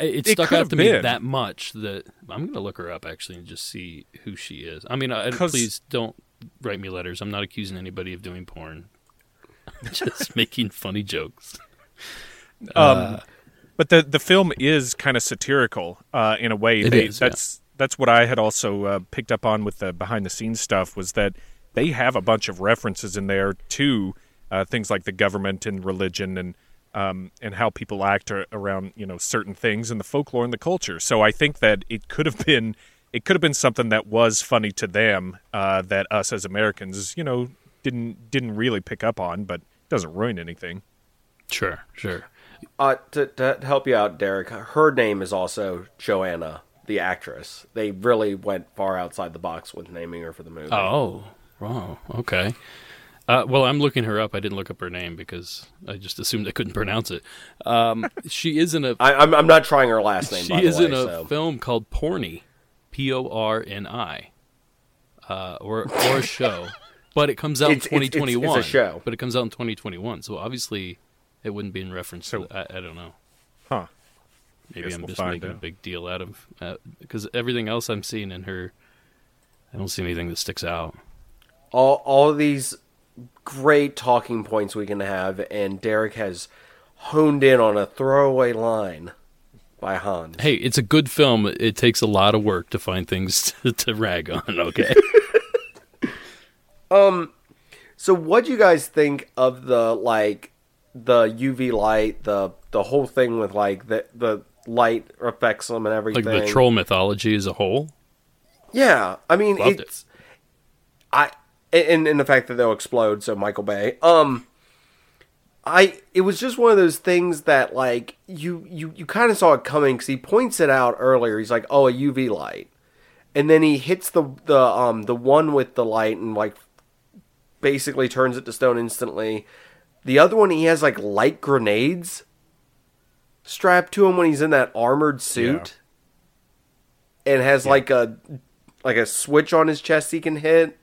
It stuck out to me that much that I'm going to look her up actually and just see who she is. I mean, please don't write me letters. I'm not accusing anybody of doing porn. I'm just making funny jokes. But the film is kind of satirical in a way. That's what I had also picked up on with the behind the scenes stuff, was that they have a bunch of references in there to things like the government and religion and how people act around, you know, certain things and the folklore and the culture. So I think that it could have been something that was funny to them that us as Americans, you know, didn't really pick up on, but it doesn't ruin anything. Sure. To help you out, Derek, her name is also Johanna, the actress. They really went far outside the box with naming her for the movie. Oh, wow. Okay. Well, I'm looking her up. I didn't look up her name because I just assumed I couldn't pronounce it. She is in a... I'm not trying her last name, by the way. She is in a film called Porny, P-O-R-N-I, or a show. But it comes out in 2021. It's a show. But it comes out in 2021, so obviously it wouldn't be in reference to... I don't know. Huh. Maybe I'm just making a big deal out of... Because everything else I'm seeing in her, I don't see anything that sticks out. All these... great talking points we can have, and Derek has honed in on a throwaway line by Hans. Hey, it's a good film. It takes a lot of work to find things to rag on, okay? So what do you guys think of the, like, the UV light, the whole thing with, like, the light affects them and everything? Like the troll mythology as a whole? Yeah. I mean, and the fact that they'll explode, so Michael Bay. It was just one of those things that, like, you kind of saw it coming, because he points it out earlier. He's like, oh, a UV light. And then he hits the one with the light and, like, basically turns it to stone instantly. The other one, he has, like, light grenades strapped to him when he's in that armored suit. Yeah. And has, like a switch on his chest he can hit.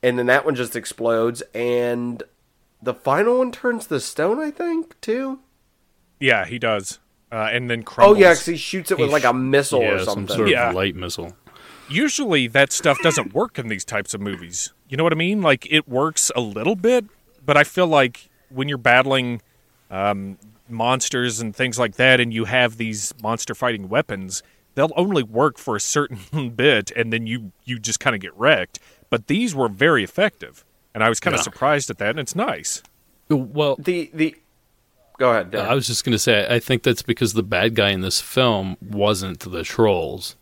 And then that one just explodes, and the final one turns to stone, I think, too? Yeah, he does. And then crumbles. Oh, yeah, because he shoots it with, like, a missile or something. Some sort of light missile. Usually that stuff doesn't work in these types of movies. You know what I mean? Like, it works a little bit, but I feel like when you're battling monsters and things like that, and you have these monster-fighting weapons, they'll only work for a certain bit, and then you just kind of get wrecked. But these were very effective. And I was kind of surprised at that, and it's nice. Well, go ahead, Dan. I was just going to say, I think that's because the bad guy in this film wasn't the trolls.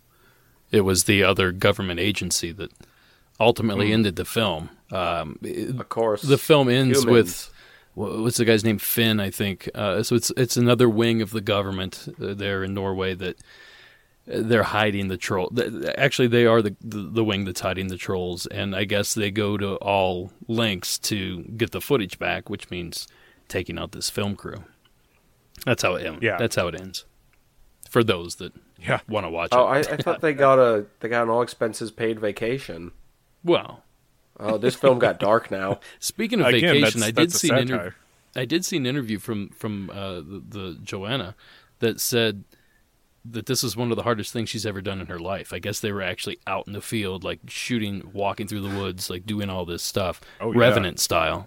It was the other government agency that ultimately ended the film. Of course. The film ends with, what's the guy's name? Finn, I think. So it's another wing of the government there in Norway that they're hiding the troll. Actually, they are the wing that's hiding the trolls, and I guess they go to all lengths to get the footage back, which means taking out this film crew. That's how it ends. Yeah. That's how it ends. For those that want to watch it. Oh, I thought they got an all expenses paid vacation. Wow. Oh, this film got dark now. Speaking of again, vacation, I did see an interview from the Johanna that said that this is one of the hardest things she's ever done in her life. I guess they were actually out in the field, like shooting, walking through the woods, like doing all this stuff, Revenant style.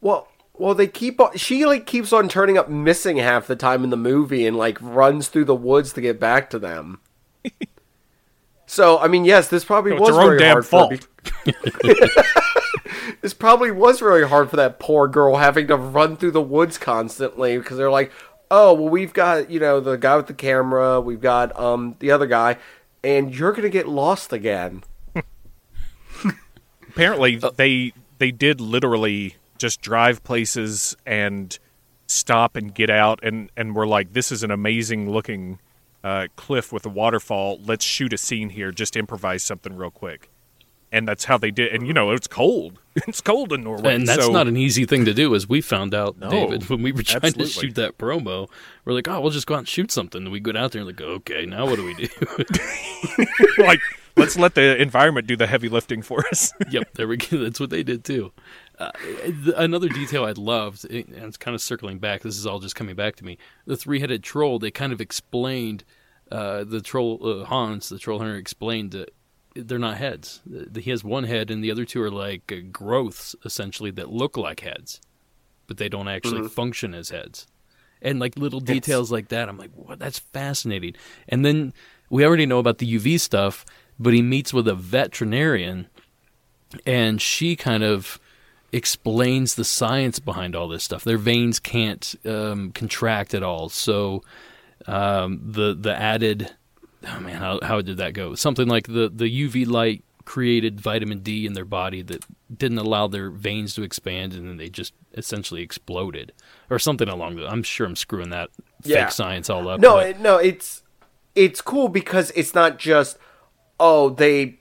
Well, they keep on, she like keeps on turning up missing half the time in the movie, and like runs through the woods to get back to them. So, I mean, yes, this probably was very hard for her. This probably was really hard for that poor girl, having to run through the woods constantly, because they're like, oh, well, we've got, you know, the guy with the camera, we've got the other guy, and you're going to get lost again. Apparently, they did literally just drive places and stop and get out, and were like, this is an amazing-looking cliff with a waterfall. Let's shoot a scene here. Just improvise something real quick. And that's how they did. And, you know, it's cold. It's cold in Norway. And that's not an easy thing to do, as we found out, David, when we were trying to shoot that promo. We're like, oh, we'll just go out and shoot something. And we go out there and like, okay, now what do we do? Like, let's let the environment do the heavy lifting for us. Yep, there we go. That's what they did, too. Another detail I loved, and it's kind of circling back. This is all just coming back to me. The three-headed troll, they kind of explained, the troll, Hans, the troll hunter, explained that they're not heads. He has one head, and the other two are like growths, essentially, that look like heads, but they don't actually function as heads. And like little details like that, I'm like, what? That's fascinating. And then we already know about the UV stuff, but he meets with a veterinarian, and she kind of explains the science behind all this stuff. Their veins can't contract at all, so the added... Oh, man, how did that go? Something like the UV light created vitamin D in their body that didn't allow their veins to expand, and then they just essentially exploded. Or something along those. I'm sure I'm screwing that fake science all up. No, it's cool, because it's not just, oh, they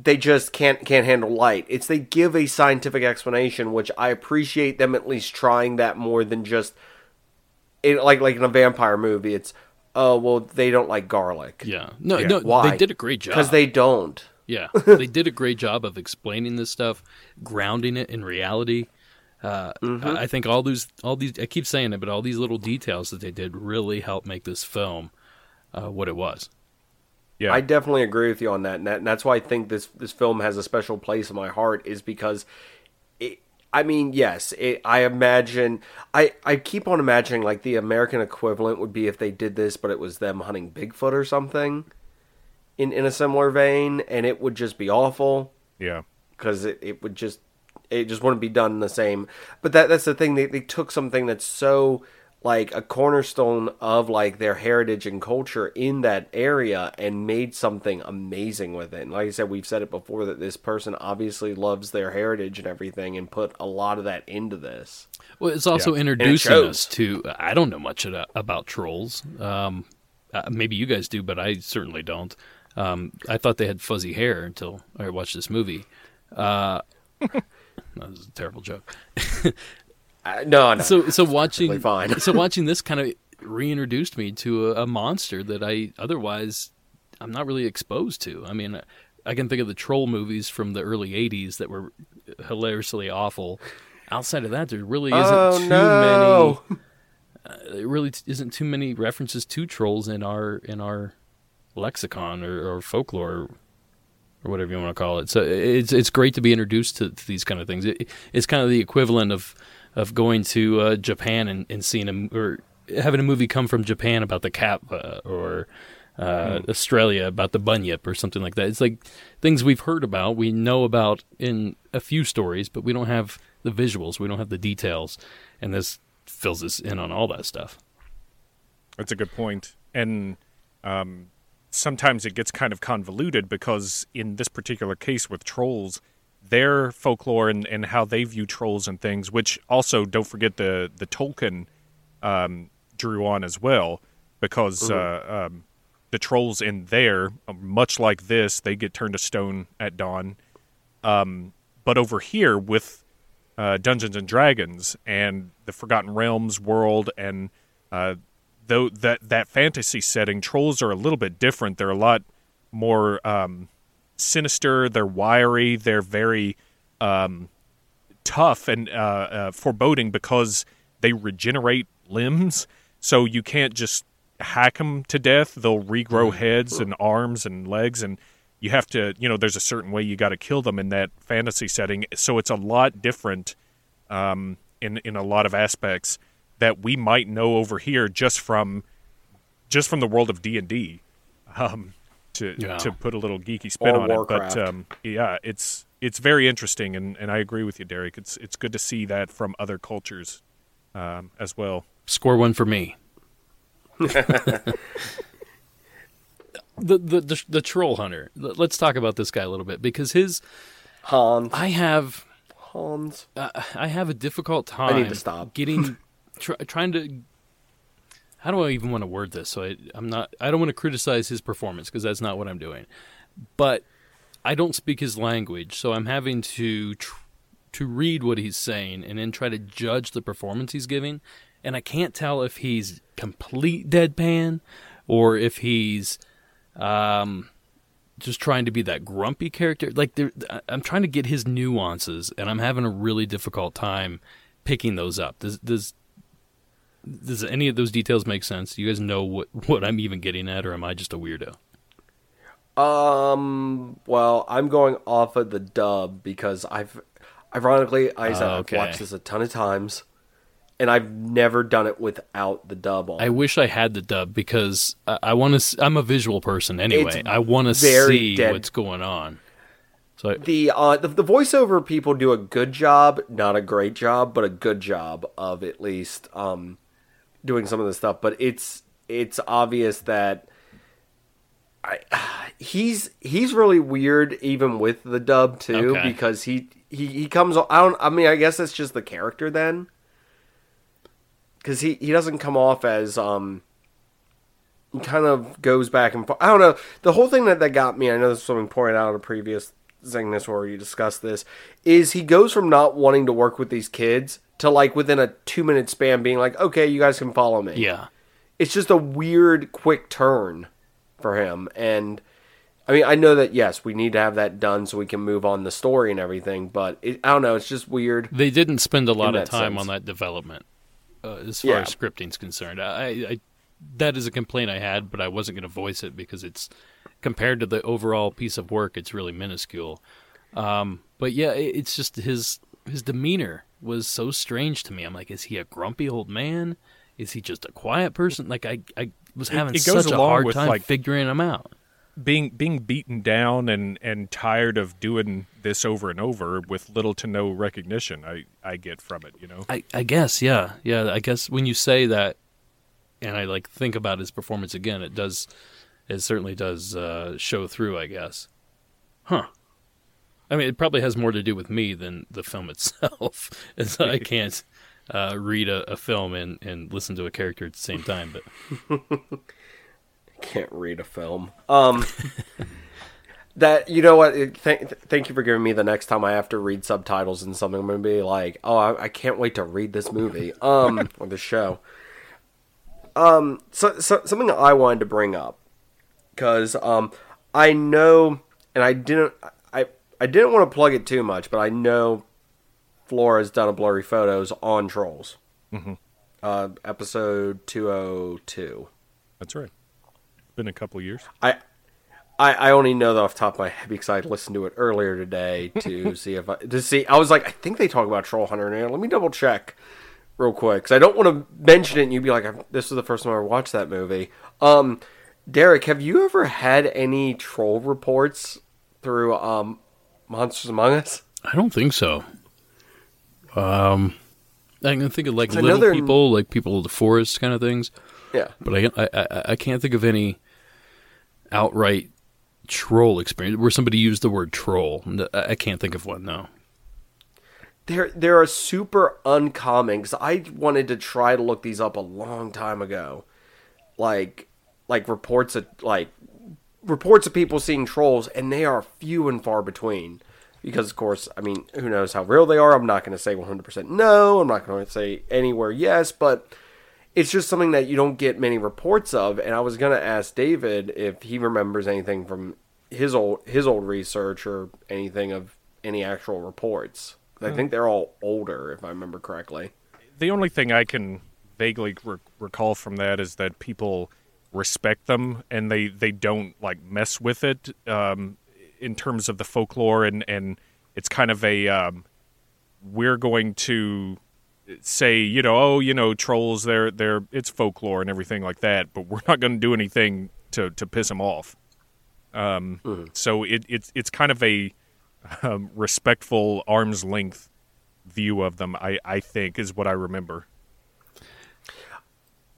just can't handle light. It's they give a scientific explanation, which I appreciate them at least trying that more than just, like in a vampire movie, it's, oh, well, they don't like garlic. Yeah. No, why? They did a great job. Because they don't. Yeah. They did a great job of explaining this stuff, grounding it in reality. I think all these, I keep saying it, but all these little details that they did really helped make this film what it was. Yeah. I definitely agree with you on that. And that's why I think this film has a special place in my heart, is because, I keep on imagining, like, the American equivalent would be if they did this, but it was them hunting Bigfoot or something in a similar vein, and it would just be awful. Yeah. because it would just, it just wouldn't be done the same. But that's the thing, they took something that's so like a cornerstone of like their heritage and culture in that area and made something amazing with it. And like I said, we've said it before that this person obviously loves their heritage and everything and put a lot of that into this. Well, it's also introducing us to, I don't know much about trolls. Maybe you guys do, but I certainly don't. I thought they had fuzzy hair until I watched this movie. That was a terrible joke. No. So watching fine. So watching this kind of reintroduced me to a monster that I'm not really exposed to. I mean, I can think of the troll movies from the early 80s that were hilariously awful. Outside of that, there really isn't isn't too many references to trolls in our lexicon or folklore, or whatever you want to call it. So it's great to be introduced to these kind of things. It's kind of the equivalent of going to Japan and seeing or having a movie come from Japan about the kappa or Australia about the bunyip or something like that. It's like things we've heard about, we know about in a few stories, but we don't have the visuals, we don't have the details, and this fills us in on all that stuff. That's a good point. And sometimes it gets kind of convoluted because in this particular case with trolls, their folklore and how they view trolls and things, which also, don't forget, the Tolkien drew on as well, because the trolls in there, much like this, they get turned to stone at dawn. But over here with Dungeons and Dragons and the Forgotten Realms world and though that fantasy setting, trolls are a little bit different. They're a lot more... sinister, they're wiry, they're very tough and foreboding because they regenerate limbs, so you can't just hack them to death. They'll regrow heads and arms and legs, and you have to, there's a certain way you got to kill them in that fantasy setting. So it's a lot different in a lot of aspects that we might know over here just from the world of D&D. To put a little geeky spin on Warcraft. It, but it's very interesting, and I agree with you, Derek. It's good to see that from other cultures as well. Score one for me. the troll hunter. Let's talk about this guy a little bit, because his Hans. I have a difficult time. I need to stop getting trying to. How do I even want to word this? So I don't want to criticize his performance, because that's not what I'm doing. But I don't speak his language, so I'm having to read what he's saying and then try to judge the performance he's giving. And I can't tell if he's complete deadpan or if he's just trying to be that grumpy character. Like, I'm trying to get his nuances, and I'm having a really difficult time picking those up. Does any of those details make sense? Do you guys know what I'm even getting at, or am I just a weirdo? Well, I'm going off of the dub because I've watched this a ton of times, and I've never done it without the dub on. I wish I had the dub because I want to. I'm a visual person anyway. I want to see what's going on. So the voiceover people do a good job, not a great job, but a good job of at least. Doing some of the stuff, but it's obvious that he's really weird even with the dub too, because he comes. I guess that's just the character then, because he doesn't come off as he kind of goes back and forth. I don't know, the whole thing that got me. I know this is something pointed out in a previous Zingness where you discussed this, is he goes from not wanting to work with these kids to like within a 2-minute span being like, okay, you guys can follow me. Yeah. It's just a weird quick turn for him. And I mean, I know that, yes, we need to have that done so we can move on the story and everything, but I don't know. It's just weird. They didn't spend a lot of time on that development as far as scripting's concerned. I that is a complaint I had, but I wasn't going to voice it because it's compared to the overall piece of work, it's really minuscule. But yeah, it's just his demeanor was so strange to me. I'm like, is he a grumpy old man? Is he just a quiet person? Like I was having such a hard time figuring him out. being beaten down and tired of doing this over and over with little to no recognition I get from it, you know? I guess, yeah. Yeah, I guess when you say that and I like think about his performance again, it certainly does show through, I guess. Huh. I mean, it probably has more to do with me than the film itself. And so I can't read a film and listen to a character at the same time. But can't read a film. That, you know what? Thank you for giving me the next time I have to read subtitles and something. I'm going to be like, oh, I can't wait to read this movie or this show. So something that I wanted to bring up, because I know, and I didn't want to plug it too much, but I know Flora's done a Blurry Photos on Trolls. Mm-hmm. Episode 202. That's right. Been a couple years. I only know that off the top of my head because I listened to it earlier today to see if I was like, I think they talk about Troll Hunter now. Let me double check real quick because I don't want to mention it and you'd be like, this is the first time I ever watched that movie. Derek, have you ever had any troll reports through Monsters Among Us? I don't think so. I can think of like little people, like people of the forest kind of things. Yeah. But I can't think of any outright troll experience where somebody used the word troll. I can't think of one, no. There are super uncommon, because I wanted to try to look these up a long time ago. Like reports of people seeing trolls, and they are few and far between. Because, of course, I mean, who knows how real they are. I'm not going to say 100% no. I'm not going to say anywhere yes. But it's just something that you don't get many reports of. And I was going to ask David if he remembers anything from his old research or anything of any actual reports. I think they're all older, if I remember correctly. The only thing I can vaguely recall from that is that people respect them and they don't like mess with it in terms of the folklore, and it's kind of a we're going to say, you know, oh, you know, trolls, they're it's folklore and everything like that, but we're not going to do anything to piss them off. So it's kind of a respectful arm's length view of them, I think, is what I remember.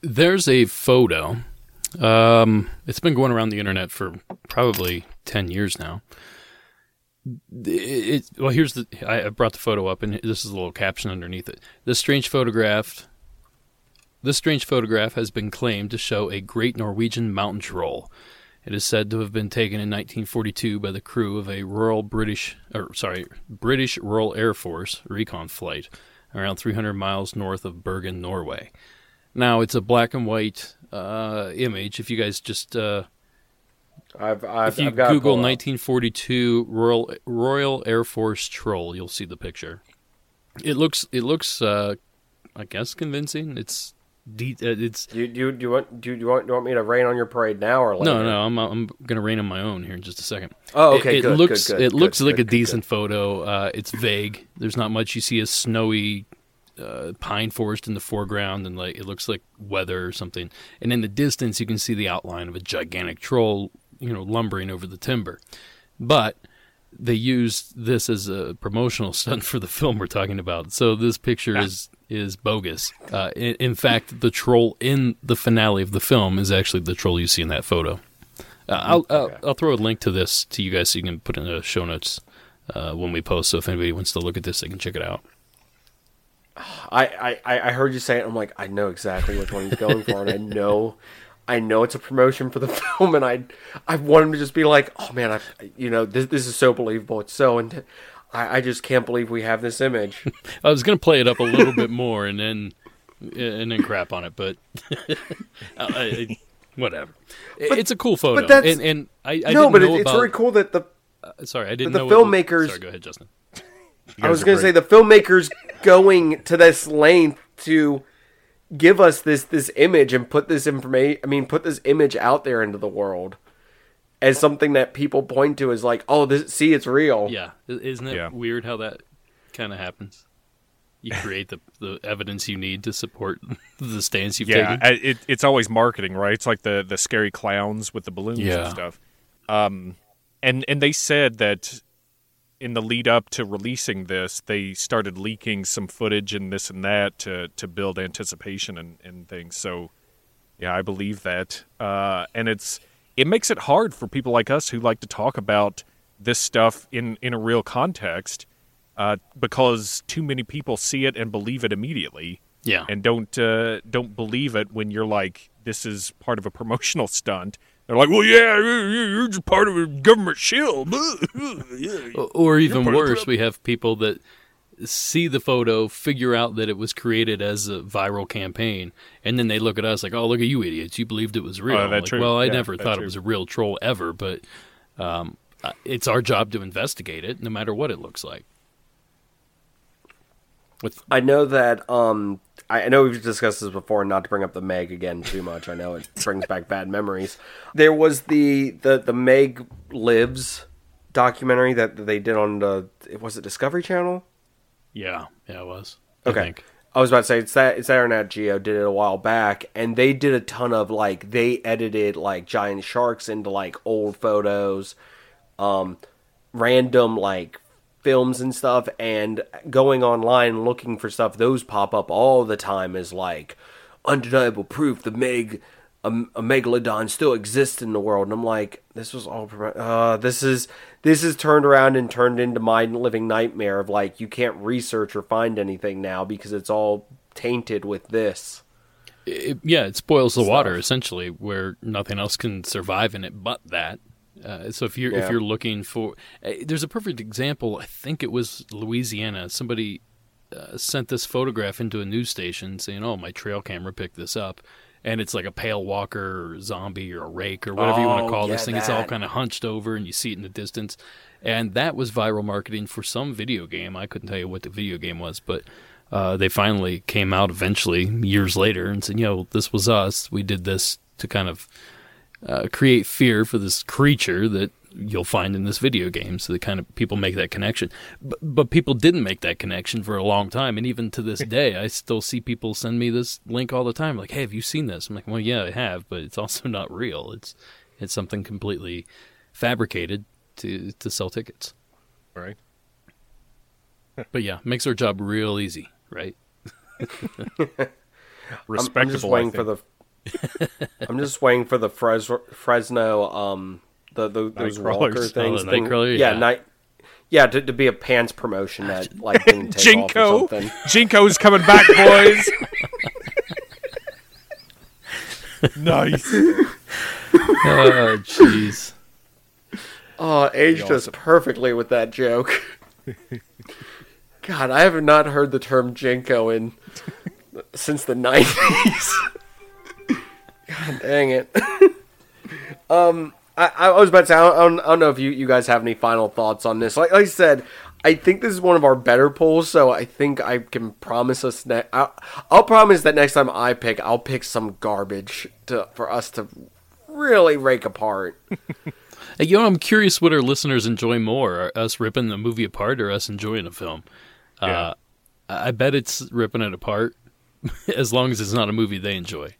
There's a photo. It's been going around the internet for probably 10 years now. Well, here's the. I brought the photo up, and this is a little caption underneath it. This strange photograph has been claimed to show a great Norwegian mountain troll. It is said to have been taken in 1942 by the crew of a British Royal Air Force recon flight around 300 miles north of Bergen, Norway. Now, it's a black and white image. If you guys just if you Google 1942 Royal Air Force troll, you'll see the picture. It looks I guess convincing. It's do you want me to rain on your parade now or later? No, I'm going to rain on my own here in just a second. Oh, okay. It looks like a decent photo. It's vague. There's not much. You see a snowy pine forest in the foreground, and like it looks like weather or something. And in the distance, you can see the outline of a gigantic troll, you know, lumbering over the timber. But they used this as a promotional stunt for the film we're talking about. So this picture is bogus. In fact, the troll in the finale of the film is actually the troll you see in that photo. I'll throw a link to this to you guys so you can put in the show notes when we post. So if anybody wants to look at this, they can check it out. I heard you say it. I'm like, I know exactly which one he's going for, and I know it's a promotion for the film, and I want him to just be like, oh man, this is so believable. It's so, and I just can't believe we have this image. I was gonna play it up a little bit more, and then crap on it, but whatever. But it's a cool photo, but it's very cool that the. Sorry, I didn't know the filmmakers. Sorry, go ahead, Justin. I was going to say the filmmakers going to this length to give us this image and put this image out there into the world as something that people point to as like, oh, it's real. Yeah. Isn't it weird how that kind of happens? You create the evidence you need to support the stance you've taken. Yeah, it's always marketing, right? It's like the scary clowns with the balloons and stuff. And they said that in the lead up to releasing this, they started leaking some footage and this and that to build anticipation and things. So, yeah, I believe that. And it makes it hard for people like us who like to talk about this stuff in a real context, because too many people see it and believe it immediately. Yeah. And don't believe it when you're like, this is part of a promotional stunt. They're like, well, yeah, you're just part of a government shield. Or even worse, we have people that see the photo, figure out that it was created as a viral campaign, and then they look at us like, oh, look at you idiots. You believed it was real. Oh, like, well, I never thought it was a real troll ever, but it's our job to investigate it no matter what it looks like. I know that I know we've discussed this before, not to bring up the Meg again too much. I know it brings back bad memories. There was the Meg Lives documentary that they did on was it Discovery Channel? Yeah, it was. Okay. I was about to say it's Nat Geo did it a while back, and they did a ton of they edited giant sharks into old photos, random films and stuff, and going online looking for stuff, those pop up all the time as undeniable proof the megalodon still exists in the world. And I'm like, this was all this is turned around and turned into my living nightmare of you can't research or find anything now because it's all tainted with this. It spoils the water essentially, where nothing else can survive in it but that. So if you're looking for, there's a perfect example. I think it was Louisiana. Somebody sent this photograph into a news station saying, "Oh, my trail camera picked this up," and it's a pale walker, or zombie, or a rake, or whatever you want to call this thing. That. It's all kind of hunched over, and you see it in the distance. And that was viral marketing for some video game. I couldn't tell you what the video game was, but they finally came out eventually years later and said, "This was us. We did this to kind of." Create fear for this creature that you'll find in this video game. So the kind of people make that connection, but people didn't make that connection for a long time. And even to this day, I still see people send me this link all the time. Like, hey, have you seen this? I'm like, well, yeah, I have, but it's also not real. It's something completely fabricated to sell tickets. Right. But yeah, makes our job real easy. Right. Respectable. I'm just waiting for the, I'm just waiting for the Fresno, those walker things. Nightcrawler, yeah. To be a pants promotion that didn't take Jinko, off or something. Jinko's coming back, boys. Nice. Oh, jeez. Oh, aged us perfectly with that joke. God, I have not heard the term Jinko since the 90s. God dang it. I was about to say, I don't know if you guys have any final thoughts on this. Like I said, I think this is one of our better polls, so I think I can promise us I'll promise that next time I pick, I'll pick some garbage for us to really rake apart. I'm curious what our listeners enjoy more, are us ripping the movie apart or us enjoying a film. Yeah. I bet it's ripping it apart, as long as it's not a movie they enjoy.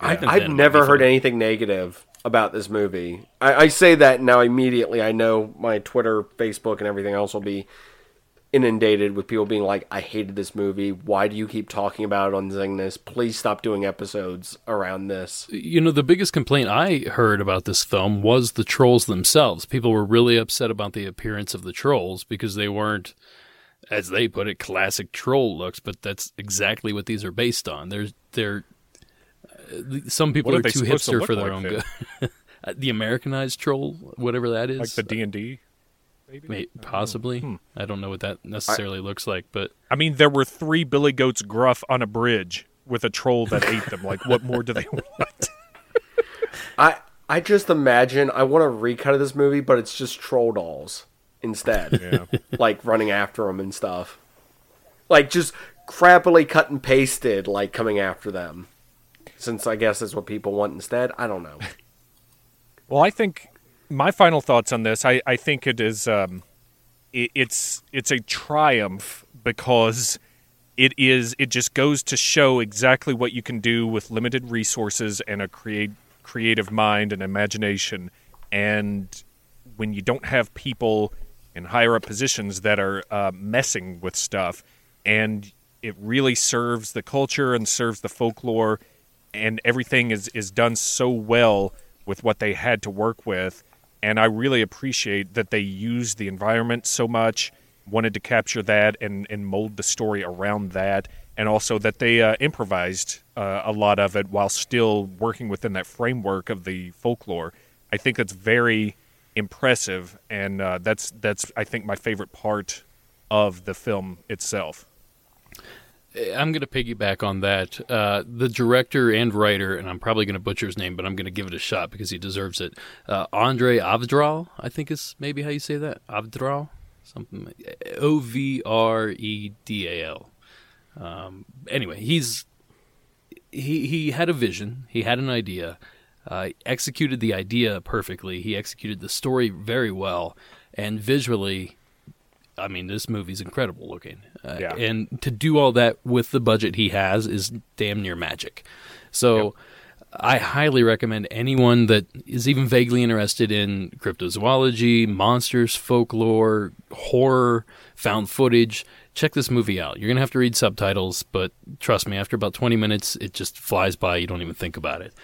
I've never heard anything negative about this movie. I say that now immediately. I know my Twitter, Facebook, and everything else will be inundated with people being like, I hated this movie. Why do you keep talking about it on Zingness? Please stop doing episodes around this. The biggest complaint I heard about this film was the trolls themselves. People were really upset about the appearance of the trolls because they weren't, as they put it, classic troll looks, but that's exactly what these are based on. Some people are too hipster for their own good. The Americanized troll, whatever that is. Like the D&D? Maybe? Possibly. I don't know what that necessarily looks like, but... I mean, there were 3 billy goats gruff on a bridge with a troll that ate them. Like, what more do they want? I just imagine, I want a recut of this movie, but it's just troll dolls instead. Yeah. Running after them and stuff. Just crappily cut and pasted, coming after them. Since I guess that's what people want instead. I don't know. Well, I think my final thoughts on this, I think it is, it's a triumph because it just goes to show exactly what you can do with limited resources and a creative mind and imagination. And when you don't have people in higher up positions that are messing with stuff, and it really serves the culture and serves the folklore, and everything is done so well with what they had to work with. And I really appreciate that they used the environment so much, wanted to capture that and mold the story around that, and also that they improvised a lot of it while still working within that framework of the folklore. I think that's very impressive, and that's I think my favorite part of the film itself. I'm going to piggyback on that. The director and writer, and I'm probably going to butcher his name, but I'm going to give it a shot because he deserves it. André Øvredal, I think is maybe how you say that. Øvredal? Something like Øvredal. Anyway, he had a vision. He had an idea. Executed the idea perfectly. He executed the story very well, and visually, I mean, this movie's incredible looking. Yeah. And to do all that with the budget he has is damn near magic. So, yep. I highly recommend anyone that is even vaguely interested in cryptozoology, monsters, folklore, horror, found footage, check this movie out. You're going to have to read subtitles, but trust me, after about 20 minutes, it just flies by. You don't even think about it.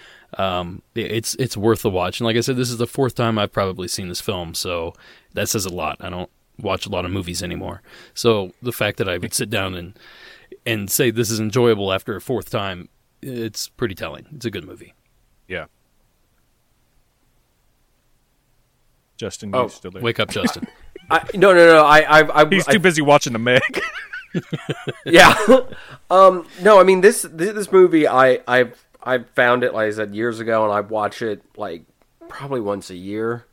It's worth the watch. And like I said, this is the fourth time I've probably seen this film, so that says a lot. I don't watch a lot of movies anymore. So the fact that I would sit down and say this is enjoyable after a fourth time, it's pretty telling. It's a good movie. Yeah. Justin, you're still there. Wake up, Justin. No. He's too busy watching the Meg. Yeah. No, I mean this movie. I found it, like I said, years ago, and I watch it like probably once a year.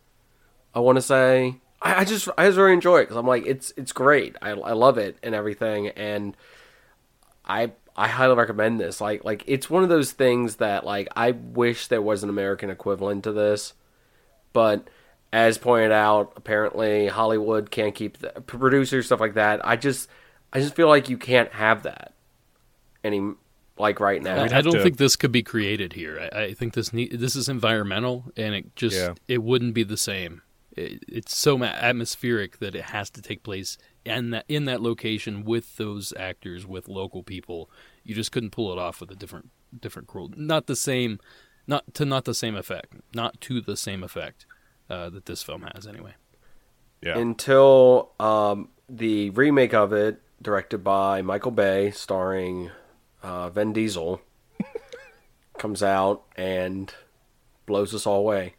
I want to say I just really enjoy it because I'm like it's great. I love it and everything, and I highly recommend this. Like it's one of those things that like I wish there was an American equivalent to this, but as pointed out, apparently Hollywood can't keep the producers, stuff like that. I just feel like you can't have that any like right now. I don't think this could be created here. I think this is environmental, and it just it wouldn't be the same. It's so atmospheric that it has to take place in that location with those actors, with local people. You just couldn't pull it off with a different crew. Not to the same effect that this film has anyway. Yeah. Until the remake of it, directed by Michael Bay, starring Vin Diesel, comes out and blows us all away.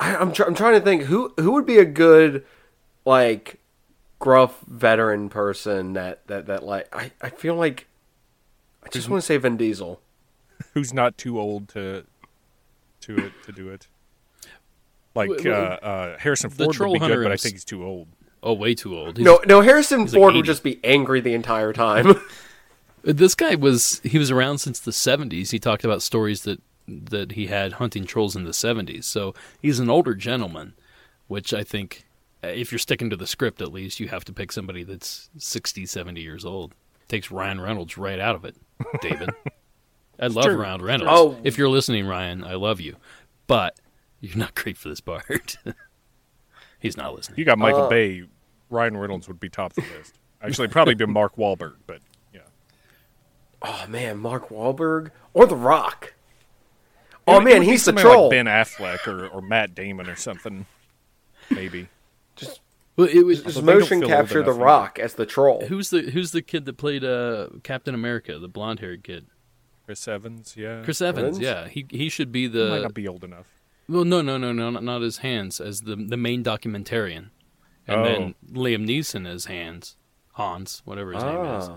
I'm trying to think who would be a good like gruff veteran person that like I feel like I just want to say Vin Diesel, who's not too old to do it. Like Harrison Ford would be good, but I think he's too old. Oh, way too old. No, Harrison Ford would just be angry the entire time. This guy was around since the 70s. He talked about stories that he had hunting trolls in the 70s. So he's an older gentleman, which I think, if you're sticking to the script at least, you have to pick somebody that's 60, 70 years old. Takes Ryan Reynolds right out of it, David. I love true. Ryan Reynolds. Oh. If you're listening, Ryan, I love you. But you're not great for this part. He's not listening. You got Michael Bay. Ryan Reynolds would be top of the list. Actually, probably be Mark Wahlberg, but yeah. Oh, man, Mark Wahlberg or The Rock. Oh man, he's the troll. Like Ben Affleck or Matt Damon or something, maybe. Just motion capture The Rock as the troll. Who's the kid that played Captain America, the blonde haired kid? Chris Evans, yeah. He should be the. He might not be old enough. Well, no, not as Hans, as the main documentarian, and then Liam Neeson as Hans, whatever his name is.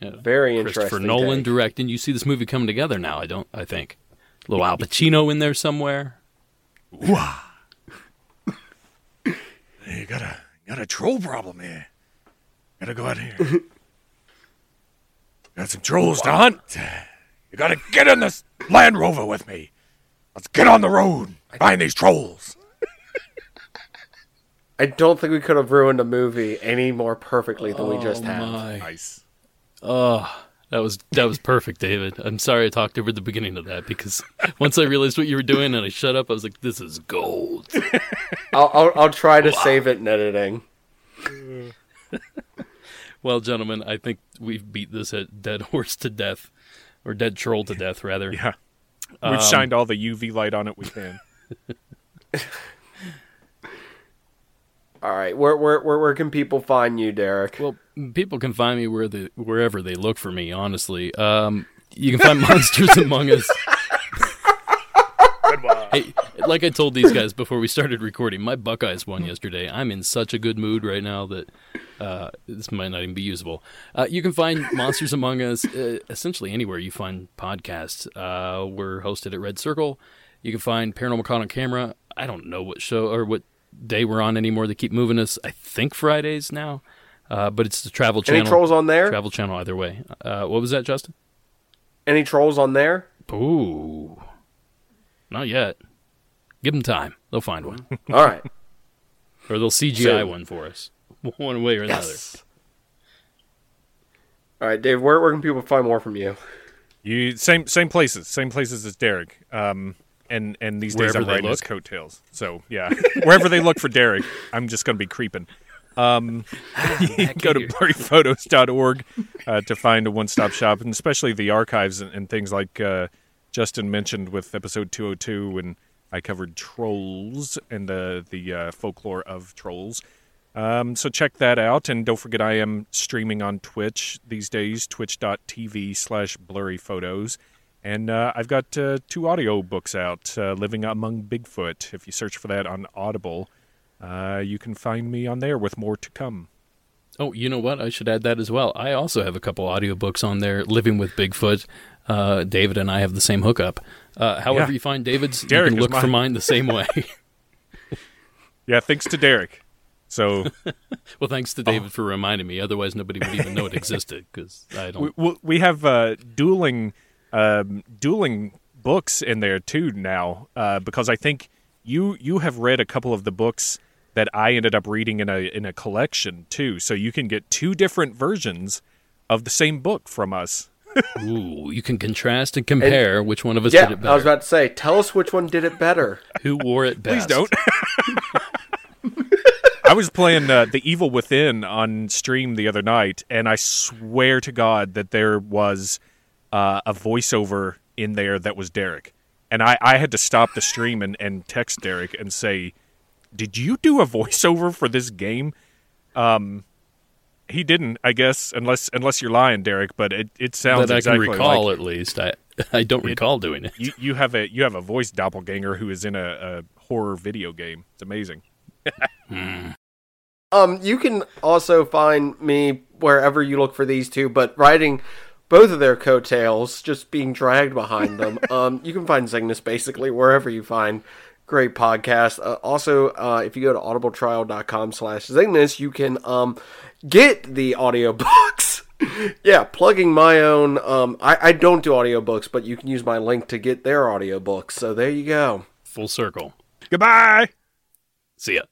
Yeah. Very interesting. Christopher Nolan directing. You see this movie coming together now. I think. A little Al Pacino in there somewhere. Wow. You got a troll problem here. Gotta go out here. Got some trolls to hunt. You gotta get in this Land Rover with me. Let's get on the road. Find these trolls. I don't think we could have ruined a movie any more perfecly than we just have. Nice. Oh, That was perfect, David. I'm sorry I talked over the beginning of that, because once I realized what you were doing and I shut up, I was like, "This is gold." I'll try to save it in editing. Well, gentlemen, I think we've beat this dead horse to death, or dead troll to death, rather. Yeah, we've shined all the UV light on it we can. All right, where can people find you, Derek? Well, people can find me wherever they look for me. Honestly, you can find Monsters Among Us. Hey, like I told these guys before we started recording, my Buckeyes won yesterday. I'm in such a good mood right now that this might not even be usable. You can find Monsters Among Us essentially anywhere you find podcasts. We're hosted at Red Circle. You can find Paranormal Con on Camera. I don't know what show or what day we're on anymore. They keep moving us. I think Fridays now, but it's the Travel Channel. Any trolls on there? Travel Channel either way. What was that, Justin? Any trolls on there? Ooh, not yet. Give them time. They'll find one. All right. Or they'll CGI one for us. One way or another. All right, Dave, where can people find more from you? Same places as Derek. And these days I'm riding his coattails. So, yeah. Wherever they look for Derek, I'm just going to be creeping. Go to BlurryPhotos.org to find a one-stop shop, and especially the archives and things like Justin mentioned with episode 202 when I covered trolls and the folklore of trolls. So check that out. And don't forget, I am streaming on Twitch these days, twitch.tv/blurryphotos. And I've got two audio books out, Living Among Bigfoot. If you search for that on Audible, you can find me on there with more to come. Oh, you know what? I should add that as well. I also have a couple audio books on there, Living with Bigfoot. David and I have the same hookup. However you find David's, Derek, you can look for mine the same way. Yeah, thanks to Derek. So, well, thanks to David for reminding me. Otherwise, nobody would even know it existed, because I don't. We have dueling books in there too now, because I think you have read a couple of the books that I ended up reading in a collection too, so you can get two different versions of the same book from us. Ooh, you can contrast and compare which one of us did it better. I was about to say, tell us which one did it better. Who wore it best? Please don't. I was playing The Evil Within on stream the other night, and I swear to God that there was a voiceover in there that was Derek. And I had to stop the stream and text Derek and say, "Did you do a voiceover for this game?" He didn't, I guess, unless you're lying, Derek, but it sounds that exactly like... I can recall, like, at least. I don't recall doing it. You have a voice doppelganger who is in a horror video game. It's amazing. You can also find me wherever you look for these two, but writing... both of their coattails, just being dragged behind them. You can find Zingness basically wherever you find great podcasts. Also, if you go to audibletrial.com/Zingness, you can get the audiobooks. Yeah, plugging my own. I don't do audiobooks, but you can use my link to get their audiobooks. So there you go. Full circle. Goodbye. See ya.